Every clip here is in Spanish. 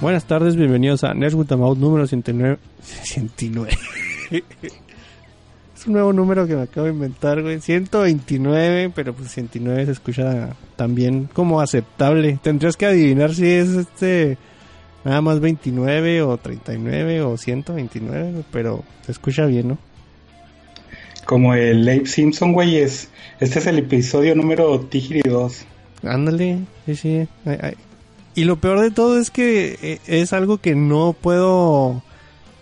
Buenas tardes, bienvenidos a Nerds With a Mouth número 109. 109. Es un nuevo número que me acabo de inventar, güey. 129, pero pues 109 se escucha también como aceptable. Tendrías que adivinar si es nada más 29 o 39 o 129, pero se escucha bien, ¿no? Como el Abe Simpson, güey, este es el episodio número Tigri 2. Ándale, sí. Ay. Y lo peor de todo es que es algo que no puedo...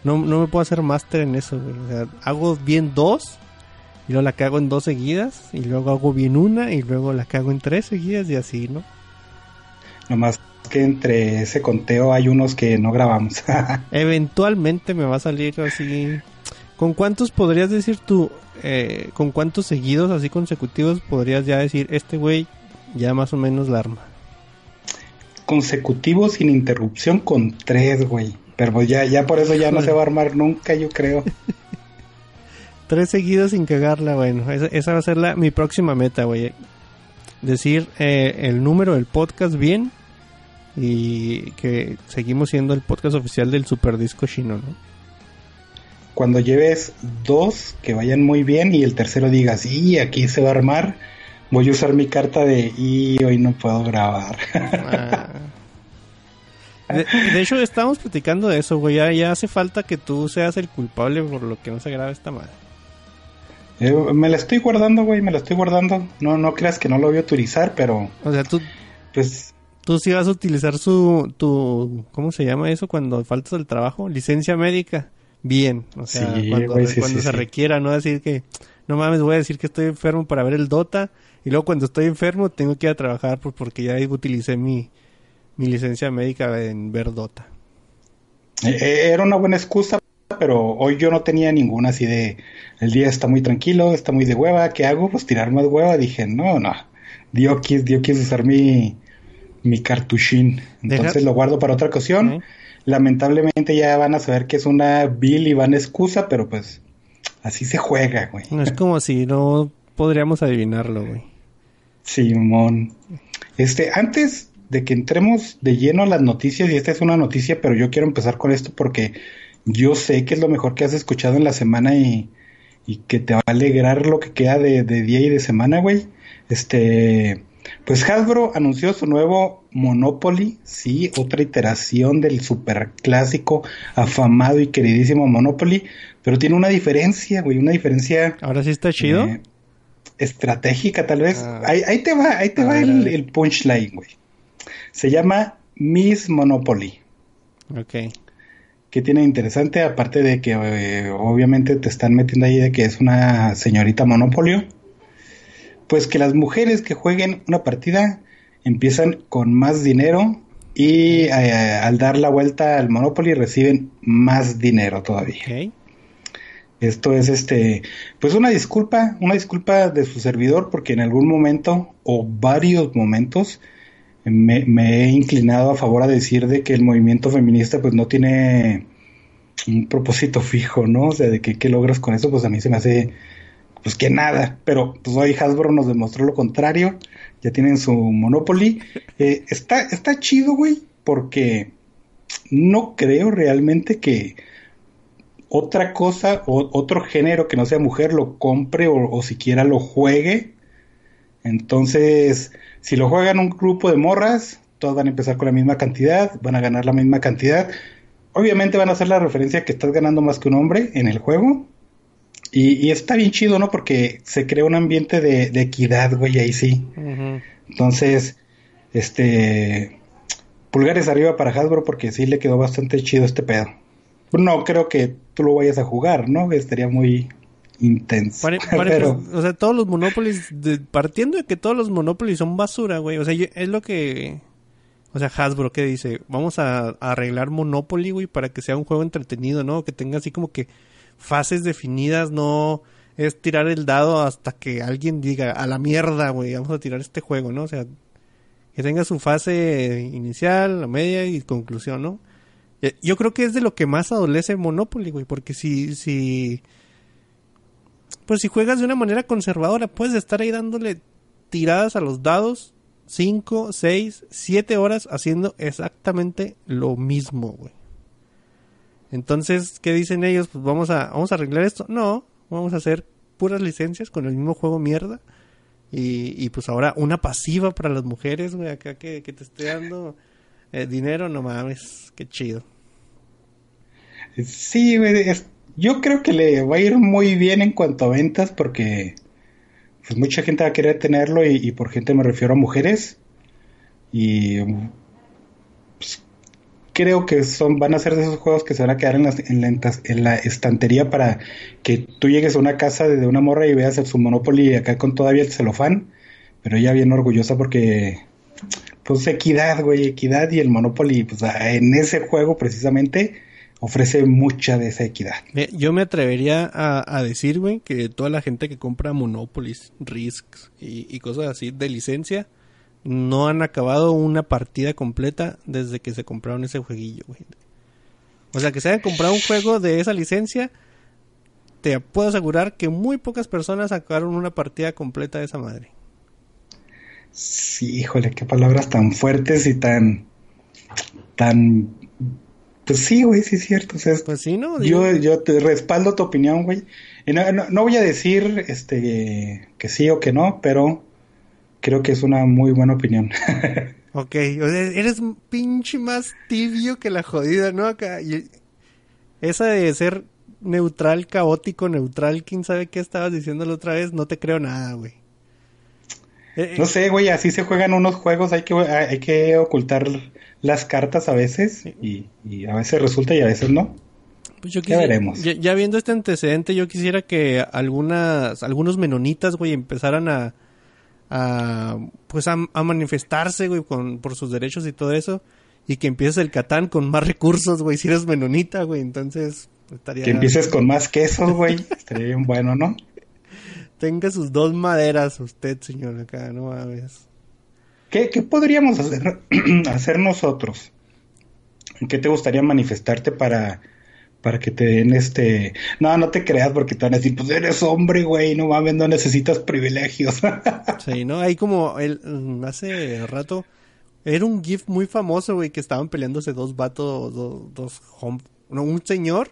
No me puedo hacer máster en eso, güey. O sea, hago bien 2 y luego la cago en 2 seguidas. Y luego hago bien 1 y luego la cago en 3 seguidas y así, ¿no? Nomás que entre ese conteo hay unos que no grabamos. Eventualmente me va a salir así... ¿Con cuántos podrías decir tú? ¿Con cuántos seguidos así consecutivos podrías ya decir este güey ya más o menos la arma? Consecutivo sin interrupción con 3, güey. Pero pues ya por eso ya no se va a armar nunca, yo creo. 3 seguidos sin cagarla, bueno. Esa va a ser mi próxima meta, güey. Decir el número del podcast bien y que seguimos siendo el podcast oficial del Superdisco Chino, ¿no? Cuando lleves 2 que vayan muy bien y el tercero digas, y aquí se va a armar... Voy a usar mi carta de y hoy no puedo grabar. De hecho, estábamos platicando de eso, güey. Ya hace falta que tú seas el culpable por lo que no se graba esta madre. Me la estoy guardando, güey. Me la estoy guardando. No creas que no lo voy a utilizar, pero... O sea, tú... Pues... Tú sí vas a utilizar tu... ¿Cómo se llama eso cuando faltas del trabajo? Licencia médica. Bien. O sea, sí, cuando se requiera, no decir que... No mames, voy a decir que estoy enfermo para ver el Dota. Y luego cuando estoy enfermo tengo que ir a trabajar porque ya utilicé mi licencia médica en ver Dota. Era una buena excusa, pero hoy yo no tenía ninguna así de... El día está muy tranquilo, está muy de hueva. ¿Qué hago? Pues tirar más hueva. Dije, no. Dios quiso usar mi cartuchín. Entonces lo guardo para otra ocasión. Uh-huh. Lamentablemente ya van a saber que es una vil y vana excusa, pero pues... Así se juega, güey. No es como si no podríamos adivinarlo, güey. Simón. Antes de que entremos de lleno a las noticias, y esta es una noticia, pero yo quiero empezar con esto porque yo sé que es lo mejor que has escuchado en la semana y que te va a alegrar lo que queda de día y de semana, güey. Pues Hasbro anunció su nuevo Monopoly, sí, otra iteración del superclásico, afamado y queridísimo Monopoly, pero tiene una diferencia, güey, una diferencia... ¿Ahora sí está chido? Estratégica, tal vez. Ahí te va el punchline, güey. Se llama Miss Monopoly. Ok. ¿Qué tiene interesante? Aparte de que obviamente te están metiendo ahí de que es una señorita Monopolio. Pues que las mujeres que jueguen una partida empiezan con más dinero y al dar la vuelta al Monopoly reciben más dinero todavía. Okay. Esto es pues una disculpa de su servidor porque en algún momento o varios momentos me he inclinado a favor a decir de que el movimiento feminista pues no tiene un propósito fijo, ¿no? O sea, de que qué logras con eso, pues a mí se me hace... Pues que nada, pero pues hoy Hasbro nos demostró lo contrario. Ya tienen su Monopoly. Está chido, güey, porque no creo realmente que otra cosa o otro género que no sea mujer lo compre o siquiera lo juegue. Entonces, si lo juegan un grupo de morras, todas van a empezar con la misma cantidad, van a ganar la misma cantidad. Obviamente van a hacer la referencia que estás ganando más que un hombre en el juego. Y está bien chido, ¿no? Porque se crea un ambiente de equidad, güey, ahí sí. Uh-huh. Entonces, pulgares arriba para Hasbro, porque sí le quedó bastante chido este pedo. No creo que tú lo vayas a jugar, ¿no? Estaría muy intenso. Pero... O sea, todos los Monopolies, partiendo de que todos los Monopolies son basura, güey. O sea, es lo que... O sea, Hasbro que dice, vamos a arreglar Monopoly, güey, para que sea un juego entretenido, ¿no? Que tenga así como que fases definidas, no... Es tirar el dado hasta que alguien diga, a la mierda, güey, vamos a tirar este juego, ¿no? O sea, que tenga su fase inicial, la media y conclusión, ¿no? Yo creo que es de lo que más adolece Monopoly, güey, porque si juegas de una manera conservadora, puedes estar ahí dándole tiradas a los dados 5, 6, 7 horas haciendo exactamente lo mismo, güey. Entonces, ¿qué dicen ellos? Pues vamos a arreglar esto. No, vamos a hacer puras licencias con el mismo juego mierda. Y pues ahora una pasiva para las mujeres, güey, acá que te esté dando dinero, no mames, qué chido. Sí, güey, yo creo que le va a ir muy bien en cuanto a ventas, porque pues mucha gente va a querer tenerlo, y por gente me refiero a mujeres. Y pues, creo que van a ser de esos juegos que se van a quedar en la estantería, para que tú llegues a una casa de una morra y veas su Monopoly acá con todavía el celofán, pero ella bien orgullosa porque, pues, equidad, güey, equidad, y el Monopoly, pues, en ese juego precisamente ofrece mucha de esa equidad. Yo me atrevería a decir, güey, que toda la gente que compra Monopolies, Risks y cosas así de licencia, no han acabado una partida completa desde que se compraron ese jueguillo, güey. O sea, que se hayan comprado un juego de esa licencia, te puedo asegurar que muy pocas personas acabaron una partida completa de esa madre. Sí, híjole, qué palabras tan fuertes y tan... Pues sí, güey, sí es cierto. O sea, pues sí, ¿no? Yo te respaldo tu opinión, güey. Y no voy a decir que sí o que no, pero... Creo que es una muy buena opinión. Ok, o sea, eres un pinche más tibio que la jodida, ¿no? Acá, esa de ser neutral, caótico, neutral, quién sabe qué estabas diciéndolo otra vez, no te creo nada, güey. No sé, güey, así se juegan unos juegos, hay que ocultar las cartas a veces, y a veces resulta y a veces no. Pues yo quisiera, ya veremos. Ya viendo este antecedente, yo quisiera que algunos menonitas, güey, empezaran a manifestarse, güey, por sus derechos y todo eso, y que empieces el Catán con más recursos, güey, si eres menonita, güey, entonces estaría... Que empieces con más quesos, güey, estaría bien bueno, ¿no? Tenga sus dos maderas usted, señor, acá, no mames. ¿Qué podríamos hacer nosotros? ¿Qué te gustaría manifestarte para que te den no te creas, porque te van a decir, pues eres hombre, güey, no mames, no necesitas privilegios. Sí, ¿no? Ahí como hace rato era un gif muy famoso, güey, que estaban peleándose dos vatos, un señor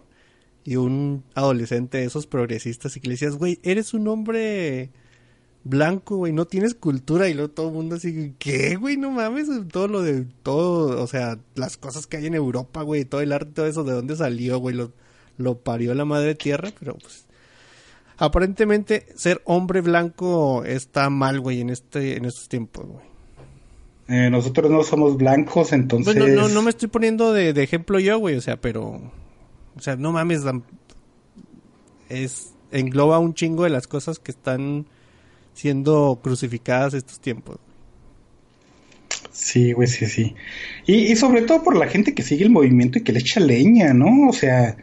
y un adolescente, esos progresistas, y que le decías, güey, eres un hombre blanco, güey, no tienes cultura, y luego todo el mundo así, ¿qué, güey? No mames, todo, o sea, las cosas que hay en Europa, güey, todo el arte, todo eso, ¿de dónde salió, güey? Lo parió la madre tierra, pero pues aparentemente ser hombre blanco está mal, güey, en estos tiempos, güey. Nosotros no somos blancos, entonces... Pues no me estoy poniendo de ejemplo yo, güey, o sea, pero... O sea, no mames, engloba un chingo de las cosas que están... siendo crucificadas estos tiempos. Sí, güey, sí. Y sobre todo por la gente que sigue el movimiento y que le echa leña, ¿no? O sea,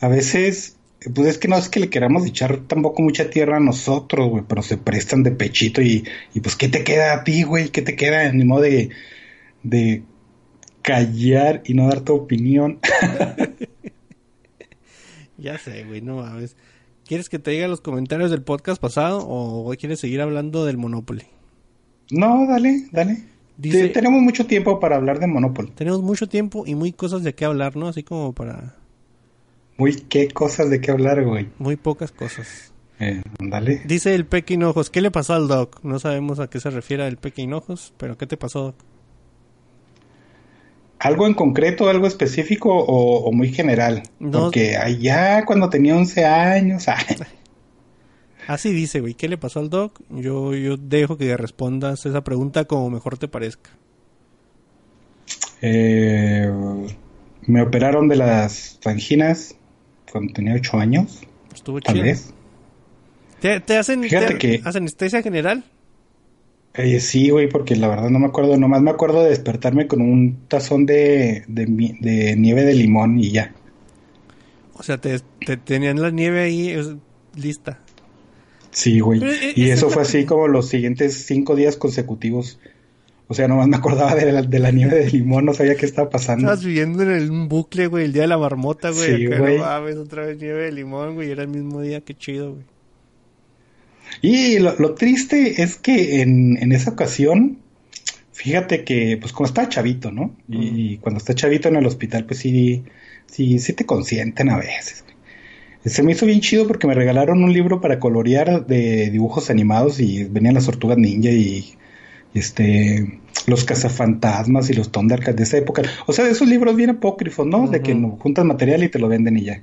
a veces, pues es que no es que le queramos echar tampoco mucha tierra a nosotros, güey, pero se prestan de pechito y pues ¿qué te queda a ti, güey? ¿Qué te queda? Ni modo de callar y no dar tu opinión. Ya sé, güey, no mames. ¿Quieres que te diga los comentarios del podcast pasado o quieres seguir hablando del Monopoly? No, dale. Dice, tenemos mucho tiempo para hablar de Monopoly. Tenemos mucho tiempo y muy cosas de qué hablar, ¿no? Así como para... Muy qué cosas de qué hablar, güey. Muy pocas cosas. Dale. Dice el Peque Hinojos, ¿qué le pasó al Doc? No sabemos a qué se refiere el Peque Hinojos, pero ¿qué te pasó, Doc? ¿Algo en concreto, algo específico o muy general? No. Porque allá cuando tenía 11 años... Ay. Así dice, güey. ¿Qué le pasó al Doc? Yo dejo que respondas esa pregunta como mejor te parezca. Me operaron de las anginas cuando tenía 8 años. Estuvo tal chido. Vez. ¿Te hacen, anestesia general? Sí, güey, porque la verdad no me acuerdo. Nomás me acuerdo de despertarme con un tazón de nieve de limón y ya. O sea, te tenían la nieve ahí lista. Sí, güey. Y eso fue así como los siguientes 5 días consecutivos. O sea, nomás me acordaba de la nieve de limón, no sabía qué estaba pasando. Estabas viviendo en un bucle, güey, el día de la marmota, güey. Sí, güey. No mames, otra vez nieve de limón, güey, era el mismo día, qué chido, güey. Y lo triste es que en esa ocasión, fíjate que, pues como estaba chavito, ¿no? Uh-huh. Y cuando está chavito en el hospital, pues sí te consienten a veces, güey. Se me hizo bien chido porque me regalaron un libro para colorear de dibujos animados y venían las tortugas ninja y... los cazafantasmas y los Thundercats de esa época. O sea, de esos libros bien apócrifos, ¿no? Uh-huh. De que juntas material y te lo venden y ya.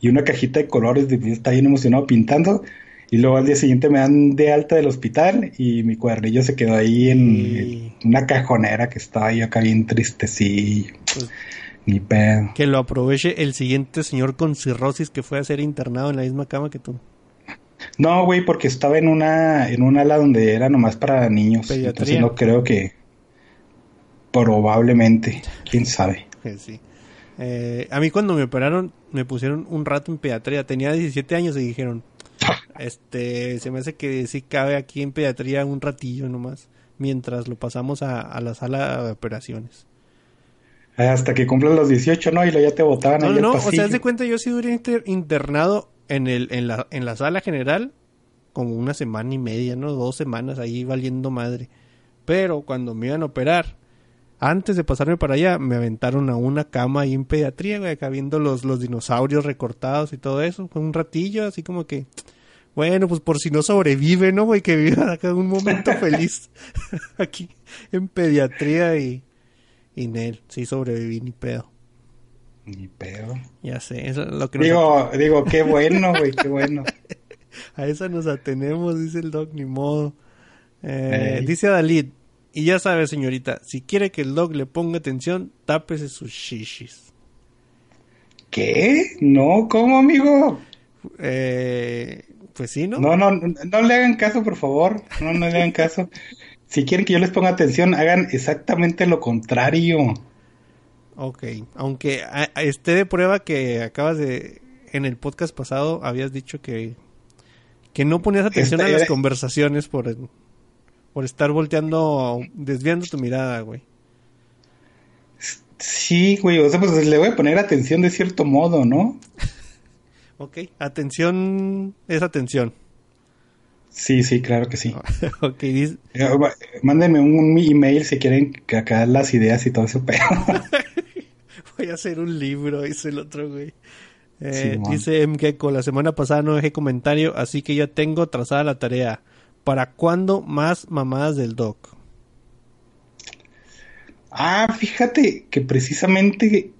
Y una cajita de colores, yo estaba bien emocionado pintando. Y luego al día siguiente me dan de alta del hospital y mi cuadernillo se quedó ahí en una cajonera que estaba yo acá bien tristecillo. Pues, ni pedo. Que lo aproveche el siguiente señor con cirrosis que fue a ser internado en la misma cama que tú. No, güey, porque estaba en un ala donde era nomás para niños. Pediatría. Entonces no creo que... Probablemente. ¿Quién sabe? Sí. A mí cuando me operaron, me pusieron un rato en pediatría. Tenía 17 años y dijeron... se me hace que sí cabe aquí en pediatría un ratillo nomás. Mientras lo pasamos a la sala de operaciones. Hasta que cumplan los 18, ¿no? Y luego ya te botaban ahí el pasillo. O sea, haz de cuenta, yo sí duré internado... En la sala general, como una semana y media, ¿no? 2 semanas ahí valiendo madre. Pero cuando me iban a operar, antes de pasarme para allá, me aventaron a una cama ahí en pediatría, güey, acá viendo los dinosaurios recortados y todo eso. Fue un ratillo, así como que, bueno, pues por si no sobrevive, ¿no, güey? Que viva acá un momento feliz aquí en pediatría y Nel. Sí, sobreviví, ni pedo. Ni pedo. Ya sé, eso es lo que Digo, qué bueno, güey, qué bueno. A eso nos atenemos, dice el Doc, ni modo. Dice Adalid, y ya sabe, señorita, si quiere que el Doc le ponga atención, tápese sus shishis. ¿Qué? No, ¿cómo, amigo? Pues sí, ¿no? No le hagan caso, por favor. No le hagan caso. Si quieren que yo les ponga atención, hagan exactamente lo contrario. Ok, aunque esté de prueba que acabas de... En el podcast pasado habías dicho que no ponías atención a las conversaciones por estar volteando, desviando tu mirada, güey. Sí, güey, o sea, pues le voy a poner atención de cierto modo, ¿no? Ok, atención es atención. Sí, claro que sí. Okay, mándenme un email si quieren cacar las ideas y todo eso, pero... Voy a hacer un libro, dice el otro, güey. Dice MGecko, la semana pasada no dejé comentario, así que ya tengo trazada la tarea. ¿Para cuándo más mamadas del Doc? Ah, fíjate que precisamente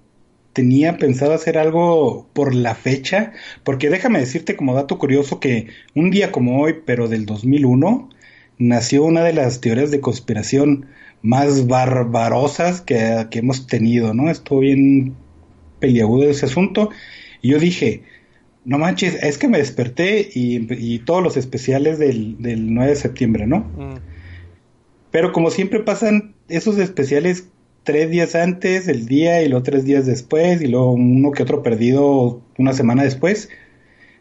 tenía pensado hacer algo por la fecha, porque déjame decirte como dato curioso que un día como hoy, pero del 2001, nació una de las teorías de conspiración más barbarosas que hemos tenido, ¿no? Estuvo bien peliagudo ese asunto. Y yo dije, no manches, es que me desperté y todos los especiales del 9 de septiembre, ¿no? Mm. Pero como siempre pasan esos especiales 3 días antes, el día, y luego 3 días después, y luego uno que otro perdido una semana después.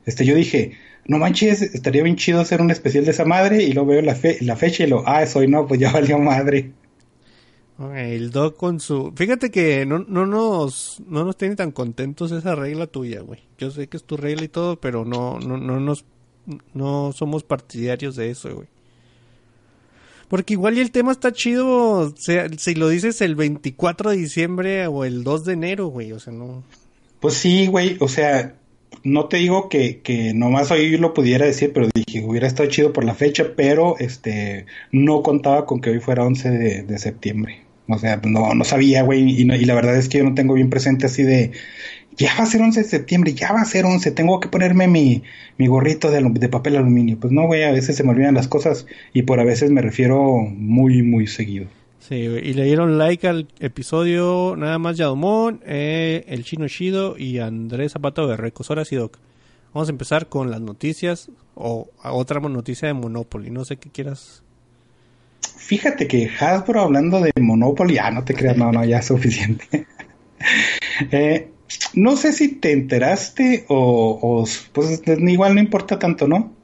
Yo dije... No manches, estaría bien chido hacer un especial de esa madre. Y luego veo la fecha y es hoy, no, pues ya valió madre. Okay, el Doc con su... Fíjate que no nos tiene tan contentos esa regla tuya, güey. Yo sé que es tu regla y todo, pero no somos partidarios de eso, güey. Porque igual y el tema está chido, o sea, si lo dices el 24 de diciembre o el 2 de enero, güey, o sea, no... Pues sí, güey, o sea... No te digo que nomás hoy lo pudiera decir, pero dije, hubiera estado chido por la fecha, pero no contaba con que hoy fuera 11 de septiembre. O sea, no sabía, güey, y la verdad es que yo no tengo bien presente así de, ya va a ser 11 de septiembre, ya va a ser 11, tengo que ponerme mi gorrito de papel aluminio. Pues no, güey, a veces se me olvidan las cosas, y por a veces me refiero muy, muy seguido. Sí, y le dieron like al episodio nada más Yadomón, el Chino Shido y Andrés Zapata de Recosora Sidoc. Vamos a empezar con las noticias o otra noticia de Monopoly. No sé qué quieras. Fíjate que Hasbro hablando de Monopoly, no te creas, no, ya es suficiente. No sé si te enteraste o pues igual no importa tanto, ¿no?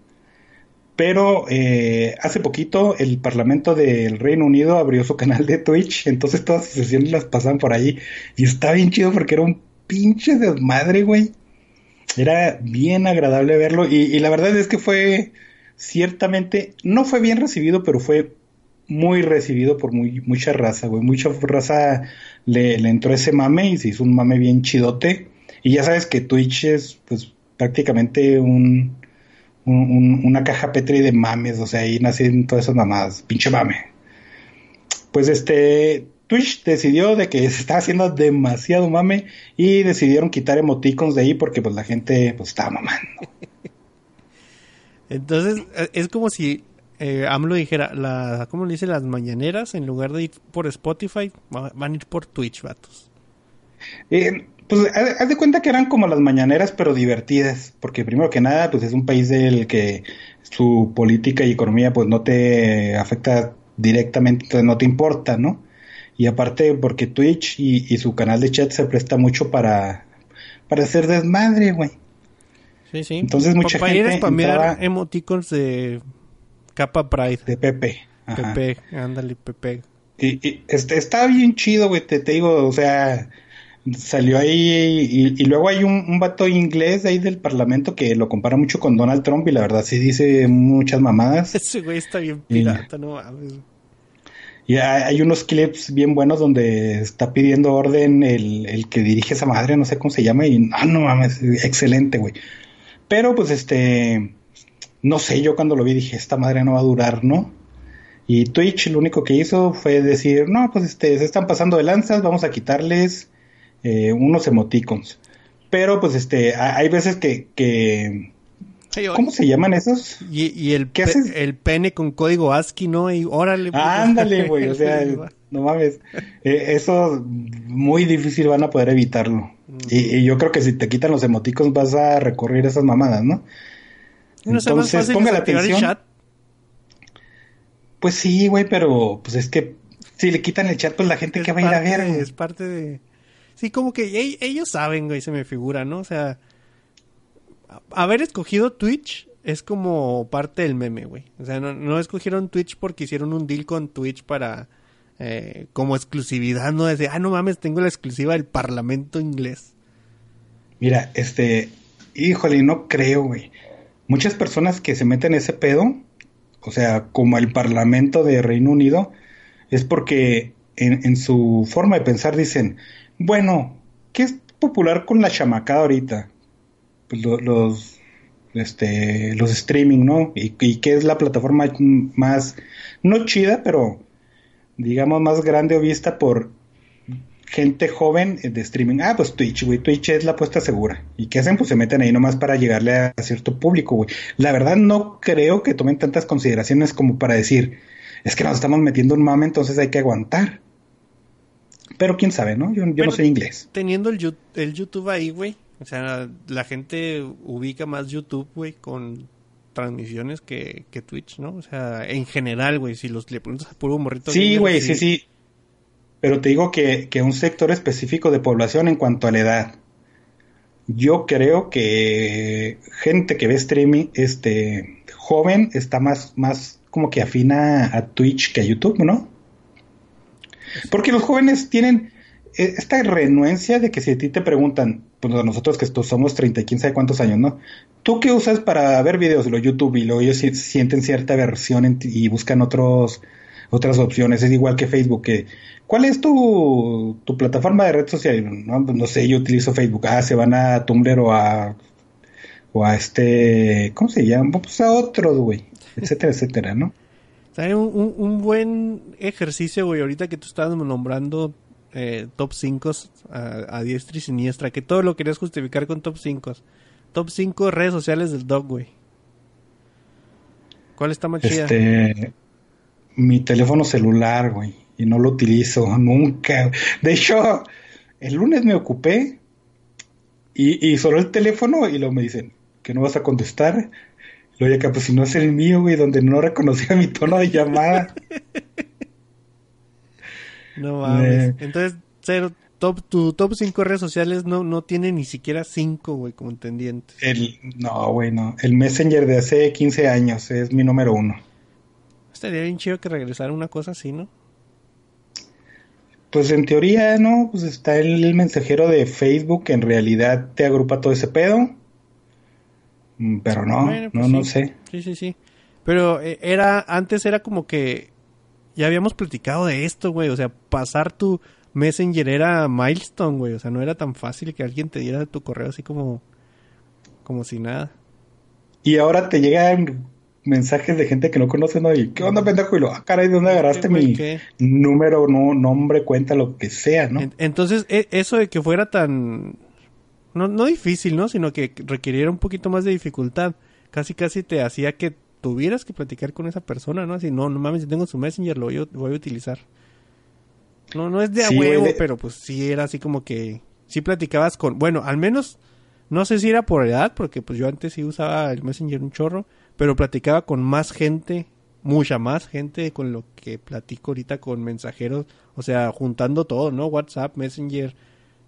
Pero hace poquito el Parlamento del Reino Unido abrió su canal de Twitch, entonces todas sus sesiones las pasaban por ahí y está bien chido porque era un pinche desmadre, güey. Era bien agradable verlo y la verdad es que fue ciertamente, no fue bien recibido, pero fue muy recibido por mucha raza, güey. Mucha raza le entró ese mame y se hizo un mame bien chidote. Y ya sabes que Twitch es pues prácticamente una caja Petri de mames, o sea, ahí nacen todas esas mamadas, pinche mame. Pues Twitch decidió de que se estaba haciendo demasiado mame y decidieron quitar emoticons de ahí porque pues la gente pues estaba mamando. Entonces es como si AMLO dijera, ¿cómo le dice? Las mañaneras, en lugar de ir por Spotify, van a ir por Twitch, vatos. Pues haz de cuenta que eran como las mañaneras pero divertidas, porque primero que nada pues es un país del que su política y economía pues no te afecta directamente, entonces no te importa, ¿no? Y aparte porque Twitch y su canal de chat se presta mucho para hacer desmadre, güey. Sí, sí. Entonces mucha gente para spamear emoticons de Capa Pride. De Pepe. Ajá. Pepe, ándale, Pepe. Y está bien chido, güey, te digo, o sea, salió ahí y luego hay un vato inglés de ahí del parlamento que lo compara mucho con Donald Trump y la verdad sí dice muchas mamadas. Ese güey está bien pirata, no mames. Y hay unos clips bien buenos donde está pidiendo orden el que dirige esa madre, no sé cómo se llama, y no mames, excelente, güey. Pero pues no sé, yo cuando lo vi dije, esta madre no va a durar, ¿no? Y Twitch lo único que hizo fue decir, no, pues se están pasando de lanzas, vamos a quitarles unos emoticons. Pero pues hay veces que ¿cómo se llaman esos? Y el pene con código ASCII, ¿no? Y órale. Ándale, güey, o sea, no mames. Eso muy difícil, van a poder evitarlo. Y yo creo que si te quitan los emoticons vas a recorrer esas mamadas, ¿no? Entonces, ponga la atención. Pues sí, güey, pero pues es que si le quitan el chat, pues la gente que va a ir a ver. Es parte de... Sí, como que ellos saben, güey, se me figura, ¿no? O sea, haber escogido Twitch es como parte del meme, güey. O sea, no escogieron Twitch porque hicieron un deal con Twitch para como exclusividad, ¿no? Desde, no mames, tengo la exclusiva del Parlamento inglés. Mira, híjole, no creo, güey. Muchas personas que se meten ese pedo, o sea, como el Parlamento de Reino Unido, es porque en su forma de pensar dicen, bueno, ¿qué es popular con la chamacada ahorita? Los streaming, ¿no? Y que es la plataforma más, no chida, pero digamos más grande o vista por gente joven de streaming. Pues Twitch, güey, Twitch es la apuesta segura. ¿Y qué hacen? Pues se meten ahí nomás para llegarle a cierto público, güey. La verdad no creo que tomen tantas consideraciones como para decir, es que nos estamos metiendo un mame, entonces hay que aguantar. Pero quién sabe, ¿no? Yo no sé inglés. Teniendo el YouTube ahí, güey, o sea, la gente ubica más YouTube, güey, con transmisiones que Twitch, ¿no? O sea, en general, güey, si le preguntas a puro morrito... Sí, güey, sí. Pero te digo que un sector específico de población en cuanto a la edad. Yo creo que gente que ve streaming, joven, está más como que afina a Twitch que a YouTube, ¿no? Porque los jóvenes tienen esta renuencia de que si a ti te preguntan, pues a nosotros que somos 30 y 15 de cuántos años, ¿no? ¿Tú qué usas para ver videos? Lo YouTube, y luego ellos sienten cierta aversión y buscan otras opciones. Es igual que Facebook. ¿Cuál es tu plataforma de red social? No sé, yo utilizo Facebook. Se van a Tumblr o a ¿cómo se llama? Pues a otros, güey. Etcétera, etcétera, ¿no? ¿Sabes? Un buen ejercicio, güey, ahorita que tú estabas nombrando top 5 a diestra y siniestra, que todo lo querías justificar con top 5. Top 5 redes sociales del dog, güey. ¿Cuál está más chida? Mi teléfono celular, güey. y no lo utilizo nunca. De hecho, el lunes me ocupé y sonó el teléfono y luego me dicen que no vas a contestar. Y luego ya, pues si no es el mío, güey, donde no reconocía mi tono de llamada. No mames. Entonces, cero, tu top 5 redes sociales no tiene ni siquiera 5, güey, como entendientes. No, güey, no. El Messenger de hace 15 años es mi número 1. Estaría bien chido que regresara una cosa así, ¿no? Pues en teoría, ¿no? Pues está el mensajero de Facebook, que en realidad te agrupa todo ese pedo. Pero no, bueno, pues no sé. Sí. Pero antes era como que ya habíamos platicado de esto, güey. O sea, pasar tu Messenger era milestone, güey. O sea, no era tan fácil que alguien te diera tu correo así como si nada. Y ahora te llegan mensajes de gente que no conoce, ¿no? Y ¿qué onda, pendejo? Y lo, caray, ¿de dónde agarraste mi número, no, nombre, cuenta, lo que sea, no? Entonces, eso de que fuera tan... No difícil, ¿no? Sino que requiriera un poquito más de dificultad. Casi te hacía que tuvieras que platicar con esa persona, ¿no? Así, no mames, si tengo su Messenger, lo voy a utilizar. No es de a huevo, pero pues sí era así como que... Sí platicabas con... Bueno, al menos... No sé si era por edad, porque pues yo antes sí usaba el Messenger un chorro, pero platicaba con más gente, mucha más gente, con lo que platico ahorita con mensajeros, o sea, juntando todo, ¿no? WhatsApp, Messenger,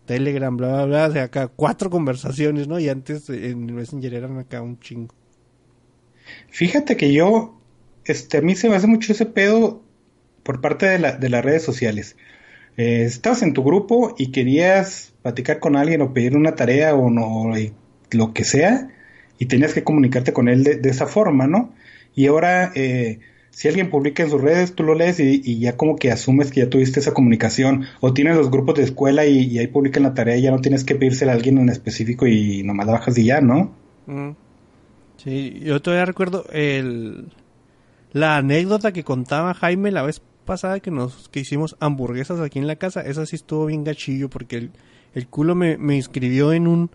Telegram, bla, bla, bla, o sea, acá 4 conversaciones, ¿no? Y antes en Messenger eran acá un chingo. Fíjate que yo, a mí se me hace mucho ese pedo por parte de las redes sociales. Estabas en tu grupo y querías platicar con alguien o pedir una tarea o no, y lo que sea, y tenías que comunicarte con él de esa forma, ¿no? Y ahora, si alguien publica en sus redes, tú lo lees y ya como que asumes que ya tuviste esa comunicación, o tienes los grupos de escuela y ahí publican la tarea y ya no tienes que pedírsela a alguien en específico y nomás la bajas y ya, ¿no? Sí, yo todavía recuerdo la anécdota que contaba Jaime la vez pasada que hicimos hamburguesas aquí en la casa. Esa sí estuvo bien gachillo porque el culo me inscribió en un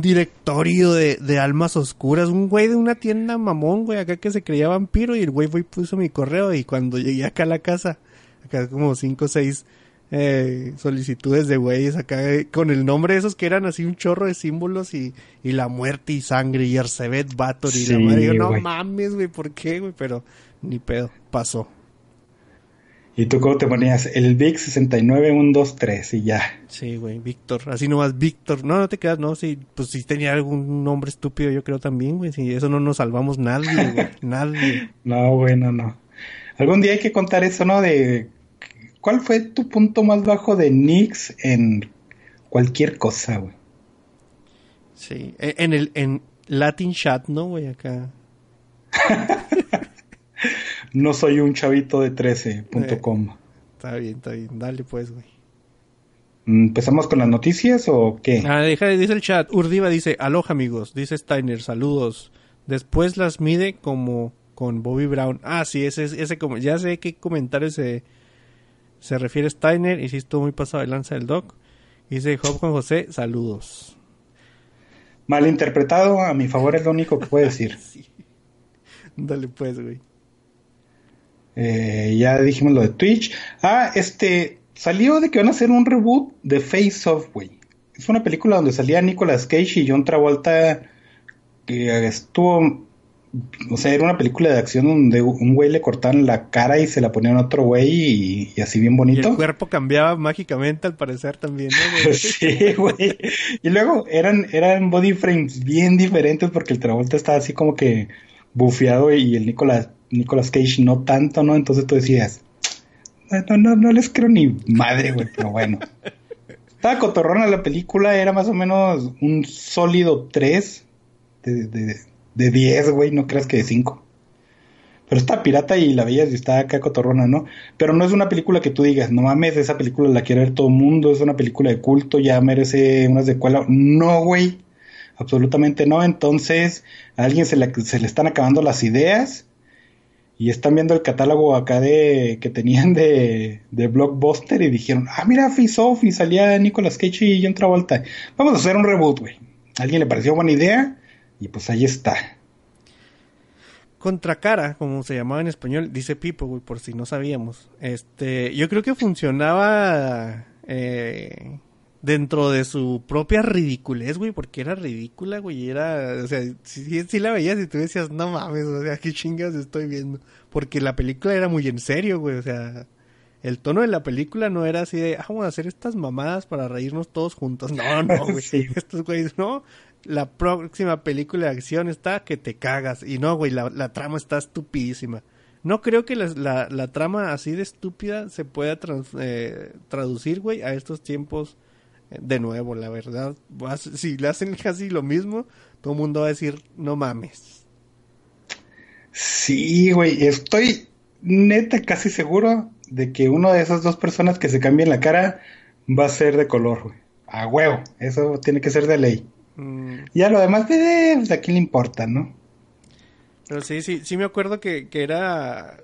directorio de almas oscuras, un güey de una tienda mamón, güey, acá que se creía vampiro, y el güey puso mi correo, y cuando llegué acá a la casa, acá como 5 o 6 solicitudes de güeyes acá con el nombre de esos que eran así un chorro de símbolos y la muerte y sangre y Ersebet Bator y sí, la madre, yo, no güey. Mames, güey, ¿por qué, güey? Pero ni pedo, pasó. ¿Y tú cómo te ponías? El Vic 69123 y ya. Sí, güey, Víctor. Así nomás, Víctor. No te quedas, no. Sí, pues sí tenía algún nombre estúpido, yo creo también, güey. Sí, eso no nos salvamos nadie, güey. Nadie. No, güey, no. Algún día hay que contar eso, ¿no? De ¿cuál fue tu punto más bajo de Nix en cualquier cosa, güey? Sí, en Latin Chat, ¿no, güey? Acá. No soy un chavito de 13.com. Está bien. Dale pues, güey. ¿Empezamos con las noticias o qué? Dice el chat. Urdiva dice, aloha amigos. Dice Steiner, saludos. Después las mide como con Bobby Brown. Ah, sí, ese como, ya sé qué comentario se refiere Steiner. Y sí, estuvo muy pasado de lanza del doc. Dice Job Juan José, saludos. Malinterpretado, a mi favor es lo único que puede decir. Sí. Dale pues, güey. Ya dijimos lo de Twitch. Salió de que van a hacer un reboot de Face Off, güey. Es una película donde salía Nicolas Cage y John Travolta, que estuvo... O sea, era una película de acción donde un güey le cortaban la cara y se la ponían a otro güey y así bien bonito. Y el cuerpo cambiaba mágicamente al parecer también, ¿no, güey? Sí, güey. Y luego eran body frames bien diferentes porque el Travolta estaba así como que bufeado y el Nicolas Cage no tanto, ¿no? Entonces tú decías, no les creo ni madre, güey, pero bueno. Estaba cotorrona la película, era más o menos un sólido 3 de 10, güey, no creas que de 5. Pero está pirata y la veías y está acá cotorrona, ¿no? Pero no es una película que tú digas, no mames, esa película la quiere ver todo el mundo, es una película de culto, ya merece una secuela. No, güey, absolutamente no. Entonces a alguien se le están acabando las ideas y están viendo el catálogo acá que tenían de Blockbuster y dijeron, mira, Face Off, y salía Nicolas Cage y John Travolta. Vamos a hacer un reboot, güey. ¿A alguien le pareció buena idea? Y pues ahí está. contracara, como se llamaba en español, dice Pipo, güey, por si no sabíamos. Yo creo que funcionaba dentro de su propia ridiculez, güey, porque era ridícula, güey, era, o sea, si la veías y tú decías, no mames, o sea, qué chingas estoy viendo, porque la película era muy en serio, güey, o sea, el tono de la película no era así de, vamos a hacer estas mamadas para reírnos todos juntos, no, güey, sí. Estos güeyes, no, la próxima película de acción está que te cagas, y no, güey, la trama está estupidísima. No creo que la trama así de estúpida se pueda traducir, güey, a estos tiempos de nuevo, la verdad. Si le hacen casi lo mismo, todo el mundo va a decir, no mames. Sí, güey, estoy neta casi seguro de que una de esas dos personas que se cambien la cara va a ser de color, güey. A huevo, eso tiene que ser de ley. Ya lo demás, pues a quién le importa, ¿no? Pero sí me acuerdo que era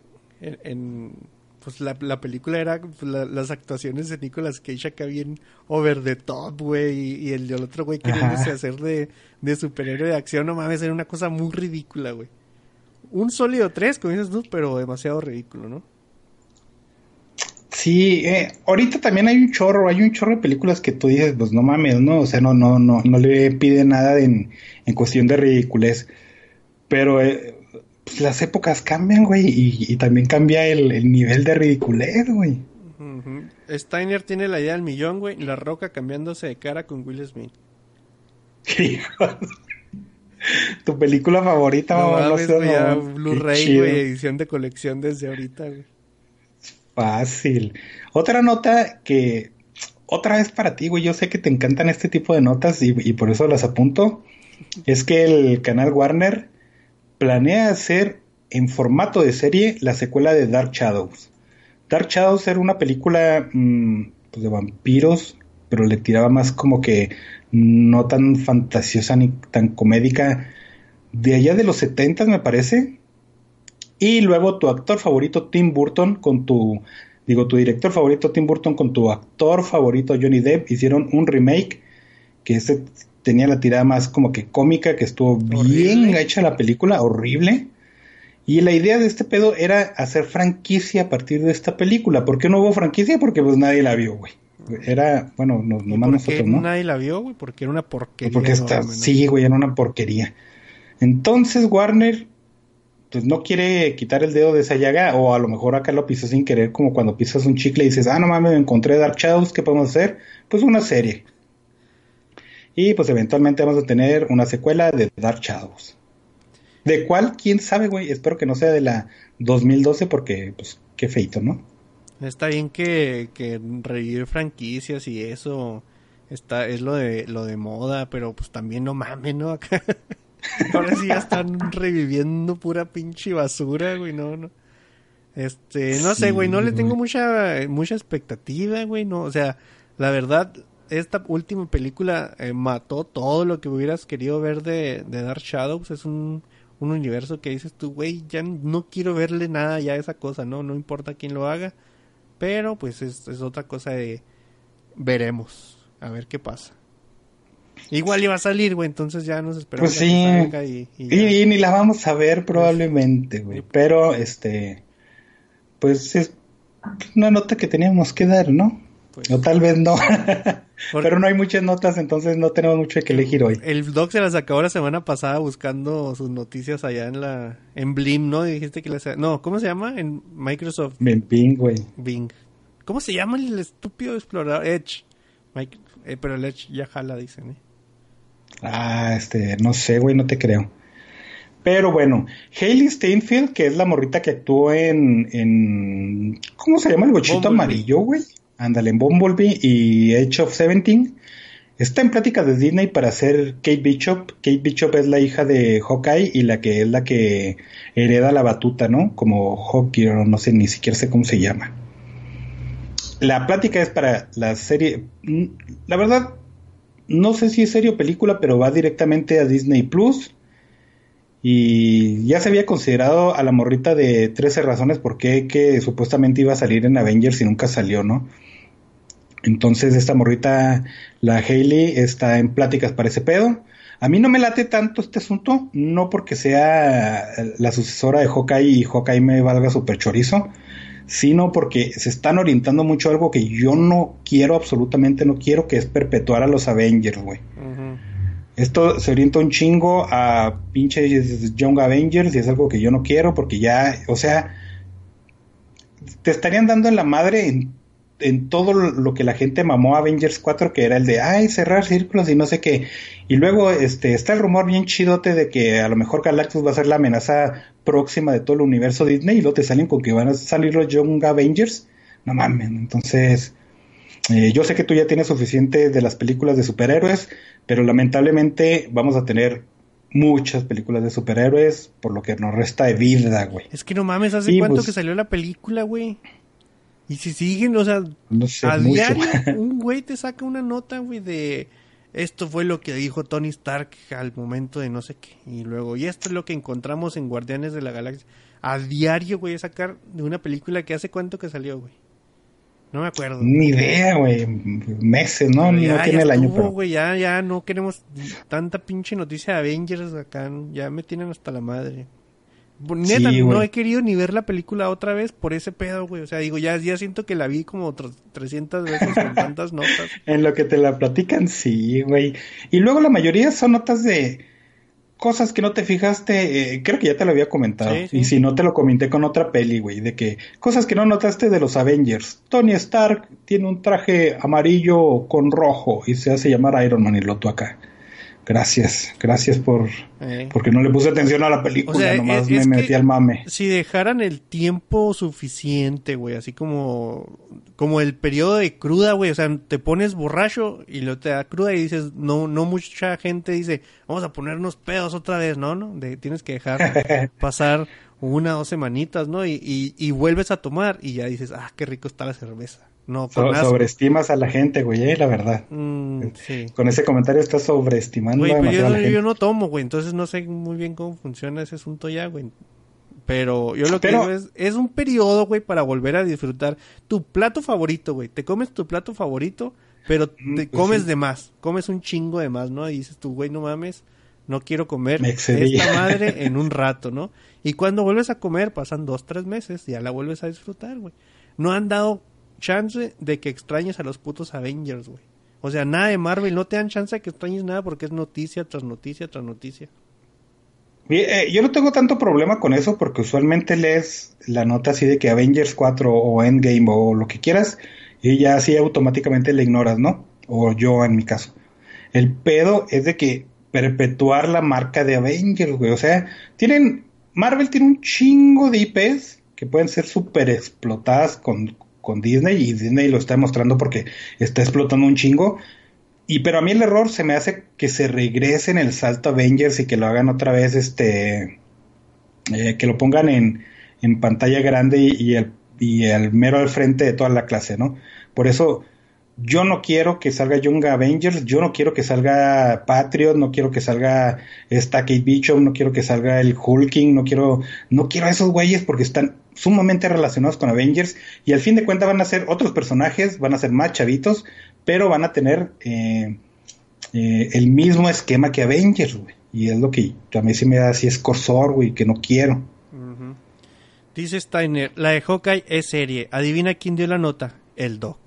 pues la película era pues, las actuaciones de Nicolas Cage acá bien over the top, güey, y el otro güey queriéndose hacer de superhéroe de acción, no mames, era una cosa muy ridícula, güey. Un sólido 3, como dices tú, pero demasiado ridículo, ¿no? Sí, ahorita también hay un chorro de películas que tú dices, pues no mames, ¿no? O sea, no le pide nada en cuestión de ridiculez. Pero pues las épocas cambian, güey, y también cambia el nivel de ridiculez, güey. Uh-huh. Steiner tiene la idea del millón, güey, La Roca cambiándose de cara con Will Smith. Hijos, tu película favorita, no, mamá. Ves, no sé, ya, no, Blu-ray, güey, edición de colección desde ahorita, güey. Fácil. Otra nota que, otra vez para ti, güey, yo sé que te encantan este tipo de notas y por eso las apunto, es que el canal Warner planea hacer en formato de serie la secuela de Dark Shadows. Dark Shadows era una película pues de vampiros, pero le tiraba más como que no tan fantasiosa ni tan comédica. De allá de los 70s, me parece. Y luego tu actor favorito Tim Burton con tu director favorito Tim Burton con tu actor favorito Johnny Depp hicieron un remake que tenía la tirada más como que cómica, que estuvo bien hecha la película, horrible. Y la idea de este pedo era hacer franquicia a partir de esta película. ¿Por qué no hubo franquicia? Porque pues nadie la vio, güey. Era, bueno, nomás nosotros, ¿no? Nadie la vio, güey, porque era una porquería. Porque sí, güey, era una porquería. Entonces Warner pues no quiere quitar el dedo de esa llaga, o a lo mejor acá lo pisó sin querer, como cuando pisas un chicle y dices, no mames, encontré Dark Shadows, ¿qué podemos hacer? Pues una serie. Y pues eventualmente vamos a tener una secuela de Dark Shadows. ¿De cuál? ¿Quién sabe, güey? Espero que no sea de la 2012 porque, pues, qué feito, ¿no? Está bien que revivir franquicias y eso es lo de moda, pero pues también no mames, ¿no? Acá ahora sí ya están reviviendo pura pinche basura, güey, no. No sé, güey, no le tengo mucha expectativa, güey, no, o sea, la verdad... Esta última película mató todo lo que hubieras querido ver de Dark Shadows. Es un universo que dices tú, güey, ya no quiero verle nada ya a esa cosa, no importa quién lo haga. Pero pues es otra cosa de veremos, a ver qué pasa. Igual iba a salir, güey, entonces ya nos esperamos. Pues sí, a que salga y ni la vamos a ver probablemente, güey. Sí. Pero pues es una nota que teníamos que dar, ¿no? Pues, o tal vez no. Pero no hay muchas notas, entonces no tenemos mucho que elegir hoy. El Doc se las acabó la semana pasada buscando sus noticias allá en Blim, ¿no? Dijiste que no, ¿cómo se llama? En Microsoft. En Bing, güey. Bing. ¿Cómo se llama el estúpido explorador? Edge. Pero el Edge ya jala, dicen, ¿eh? No sé, güey, no te creo. Pero bueno, Hailee Steinfeld, que es la morrita que actuó en ¿cómo se llama el bochito amarillo, güey? Ándale, en Bumblebee y Edge of Seventeen, está en plática de Disney para hacer Kate Bishop. Kate Bishop es la hija de Hawkeye y la que es la que hereda la batuta, ¿no? Como Hawkeye, o no sé, ni siquiera sé cómo se llama. La plática es para la serie... La verdad, no sé si es serie o película, pero va directamente a Disney Plus. Y ya se había considerado a la morrita de 13 razones por qué que supuestamente iba a salir en Avengers y nunca salió, ¿no? Entonces esta morrita, la Hailee, está en pláticas para ese pedo. A mí no me late tanto este asunto, no porque sea la sucesora de Hawkeye y Hawkeye me valga super chorizo, sino porque se están orientando mucho a algo que yo no quiero, absolutamente no quiero, que es perpetuar a los Avengers, güey. Uh-huh. Esto se orienta un chingo a pinches Young Avengers y es algo que yo no quiero porque ya, o sea, te estarían dando en la madre en todo lo que la gente mamó a Avengers 4, que era el de, ay, cerrar círculos y no sé qué. Y luego está el rumor bien chidote de que a lo mejor Galactus va a ser la amenaza próxima de todo el universo Disney, y luego te salen con que van a salir los Young Avengers. No mames. Entonces, yo sé que tú ya tienes suficiente de las películas de superhéroes, pero lamentablemente vamos a tener muchas películas de superhéroes por lo que nos resta de vida, güey. Es que no mames, ¿hace cuánto que salió la película, güey? Y si siguen, o sea, no sé, a diario un güey te saca una nota, güey, de esto fue lo que dijo Tony Stark al momento de no sé qué. Y luego, y esto es lo que encontramos en Guardianes de la Galaxia. A diario, güey, sacar de una película que hace cuánto que salió, güey. No me acuerdo. Ni idea, güey. Meses, ¿no? Ya, no tiene ya el año. Pero... güey, ya no queremos tanta pinche noticia de Avengers acá. Ya me tienen hasta la madre. Neta, sí, no he querido ni ver la película otra vez por ese pedo, güey. O sea, digo, ya siento que la vi como otras 300 veces con tantas notas. En lo que te la platican, sí, güey. Y luego la mayoría son notas de cosas que no te fijaste. Creo que ya te lo había comentado. Sí, sí. Y si no, te lo comenté con otra peli, güey. De que cosas que no notaste de los Avengers. Tony Stark tiene un traje amarillo con rojo y se hace llamar Iron Man y lo tú acá. Gracias porque no le puse atención a la película, o sea, nomás me metí al mame. Si dejaran el tiempo suficiente, güey, así como el periodo de cruda, güey, o sea, te pones borracho y luego te da cruda y dices, no mucha gente dice, vamos a ponernos pedos otra vez, tienes que dejar pasar 1 o 2 semanitas, ¿no? Y vuelves a tomar y ya dices, ah, qué rico está la cerveza. No, sobreestimas a la gente, güey, la verdad. Sí. Con ese comentario estás sobreestimando, güey, demasiado a la gente. Yo no tomo, güey, entonces no sé muy bien cómo funciona ese asunto ya, güey. Pero yo lo que digo es un periodo, güey, para volver a disfrutar tu plato favorito, güey. Te comes tu plato favorito, pero te comes de más. Comes un chingo de más, ¿no? Y dices tú, güey, no mames, no quiero comer esta madre en un rato, ¿no? Y cuando vuelves a comer, pasan 2, 3 meses, ya la vuelves a disfrutar, güey. No han dado chance de que extrañes a los putos Avengers, güey. O sea, nada de Marvel, no te dan chance de que extrañes nada porque es noticia tras noticia tras noticia. Yo no tengo tanto problema con eso porque usualmente lees la nota así de que Avengers 4 o Endgame o lo que quieras y ya así automáticamente la ignoras, ¿no? O yo en mi caso. El pedo es de que perpetuar la marca de Avengers, güey. O sea, Marvel tiene un chingo de IPs que pueden ser súper explotadas con Disney, y Disney lo está mostrando porque está explotando un chingo, pero a mí el error se me hace que se regresen el salto Avengers y que lo hagan otra vez, que lo pongan en pantalla grande y el mero al frente de toda la clase, ¿no? Por eso yo no quiero que salga Young Avengers, yo no quiero que salga Patriot, no quiero que salga Kate Bishop, no quiero que salga el Hulking, no quiero a esos güeyes porque están sumamente relacionados con Avengers y al fin de cuentas van a ser otros personajes, van a ser más chavitos, pero van a tener el mismo esquema que Avengers, güey. Y es lo que también sí me da así escorzor, güey, que no quiero. Uh-huh. Dice Steiner, la de Hawkeye es serie. Adivina quién dio la nota, el Doc.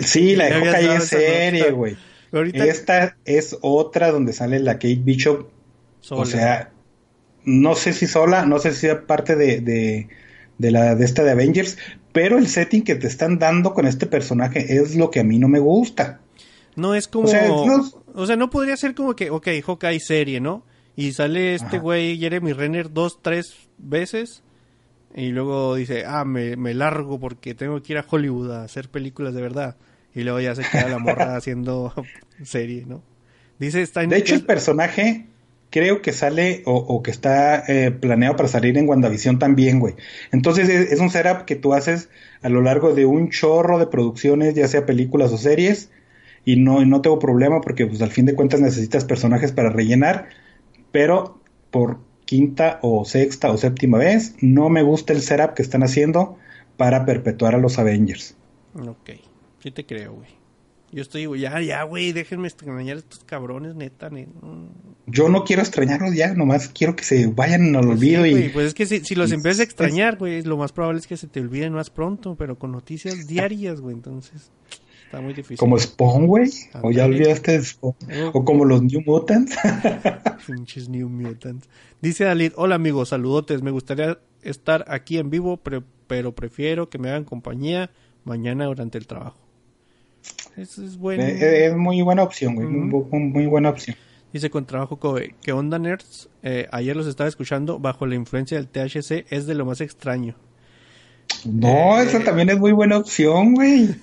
Sí, la de Hawkeye es serie, güey. Esta es otra donde sale la Kate Bishop sola. O sea, no sé si sola, no sé si sea parte de esta de Avengers, pero el setting que te están dando con este personaje es lo que a mí no me gusta. No es como... O sea, no podría ser como que, ok, Hawkeye serie, ¿no? Y sale este güey Jeremy Renner 2, 3 veces... Y luego dice, me largo porque tengo que ir a Hollywood a hacer películas de verdad. Y luego ya se queda la morra haciendo serie, ¿no? Dice Stein. De hecho, el personaje creo que sale o que está planeado para salir en WandaVision también, güey. Entonces es un setup que tú haces a lo largo de un chorro de producciones, ya sea películas o series. Y no tengo problema porque pues al fin de cuentas necesitas personajes para rellenar. Pero por... quinta o sexta o séptima vez, no me gusta el setup que están haciendo para perpetuar a los Avengers. Ok, sí te creo, güey. Yo estoy, ya, güey, déjenme extrañar a estos cabrones, neta. Yo no quiero extrañarlos ya, nomás quiero que se vayan al olvido. Sí, y pues es que si los empiezas a extrañar, güey, lo más probable es que se te olviden más pronto, pero con noticias diarias, güey, entonces está muy difícil. Como Spawn, güey, o ya olvidaste de Spawn, o como los New Mutants. Pinches New Mutants. Dice Dalit, hola amigos, saludotes, me gustaría estar aquí en vivo, pero prefiero que me hagan compañía mañana durante el trabajo. Eso es bueno. Es muy buena opción, güey. Uh-huh. Muy buena opción. Dice con trabajo Kobe, ¿qué onda, nerds? Ayer los estaba escuchando bajo la influencia del THC, es de lo más extraño. No, eso también es muy buena opción, güey.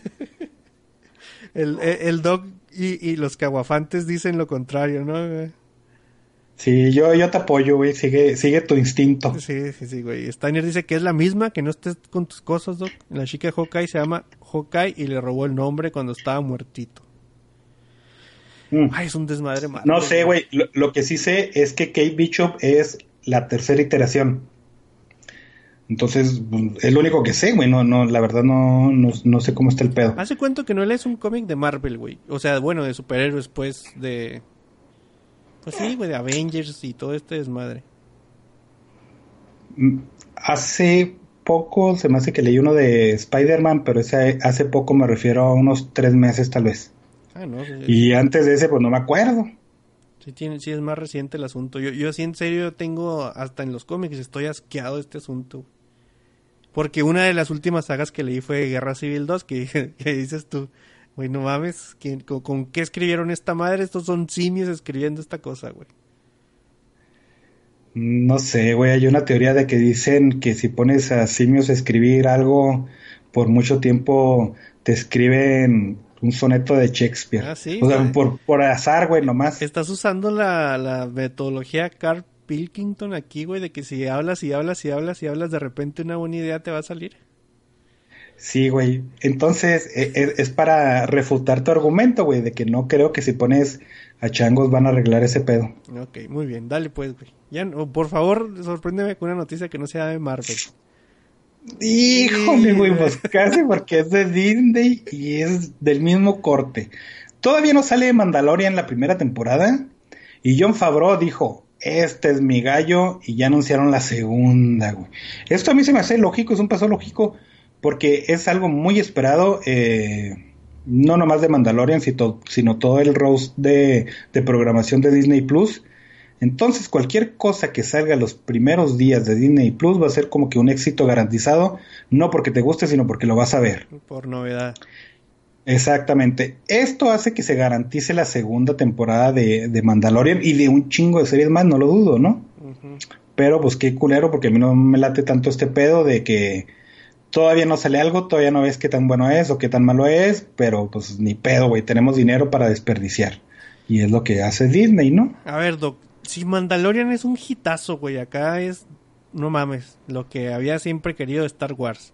el Doc y los caguafantes dicen lo contrario, ¿no, güey? Sí, yo te apoyo, güey. Sigue tu instinto. Sí, güey. Steiner dice que es la misma, que no estés con tus cosas, Doc. La chica de Hawkeye se llama Hawkeye y le robó el nombre cuando estaba muertito. Ay, es un desmadre malo. No sé, güey. Lo que sí sé es que Kate Bishop es la tercera iteración. Entonces, es lo único que sé, güey. No, la verdad no sé cómo está el pedo. Hace cuánto que no lees un cómic de Marvel, güey. O sea, bueno, de superhéroes, pues, de... Pues sí, güey, de Avengers y todo este desmadre. Hace poco se me hace que leí uno de Spider-Man, pero ese hace poco me refiero a unos 3 meses tal vez. Ah, no. Sí, y antes de ese, pues no me acuerdo. Sí, es más reciente el asunto. Yo sí, en serio, tengo hasta en los cómics, estoy asqueado de este asunto. Porque una de las últimas sagas que leí fue Guerra Civil 2, que dices tú... Güey, no mames, ¿con qué escribieron esta madre? Estos son simios escribiendo esta cosa, güey. No sé, güey, hay una teoría de que dicen que si pones a simios a escribir algo por mucho tiempo, te escriben un soneto de Shakespeare. Ah, sí. O sea, por azar, güey, nomás. Estás usando la metodología Carl Pilkington aquí, güey, de que si hablas y hablas y hablas y hablas, de repente una buena idea te va a salir. Sí, güey. Entonces, es para refutar tu argumento, güey, de que no creo que si pones a changos van a arreglar ese pedo. Ok, muy bien. Dale, pues, güey. Ya, por favor, sorpréndeme con una noticia que no sea de Marvel. Híjole, güey, pues casi, porque es de Disney y es del mismo corte. Todavía no sale de Mandalorian la primera temporada y John Favreau dijo... Este es mi gallo y ya anunciaron la segunda, güey. Esto a mí se me hace lógico, es un paso lógico... Porque es algo muy esperado, no nomás de Mandalorian, sino todo el roast de programación de Disney Plus. Entonces, cualquier cosa que salga los primeros días de Disney Plus va a ser como que un éxito garantizado, no porque te guste, sino porque lo vas a ver. Por novedad. Exactamente. Esto hace que se garantice la segunda temporada de Mandalorian y de un chingo de series más, no lo dudo, ¿no? Uh-huh. Pero pues qué culero, porque a mí no me late tanto este pedo de que... Todavía no sale algo, todavía no ves qué tan bueno es o qué tan malo es, pero pues ni pedo, güey, tenemos dinero para desperdiciar. Y es lo que hace Disney, ¿no? A ver, Doc, si Mandalorian es un hitazo, güey, acá es, no mames, lo que había siempre querido de Star Wars.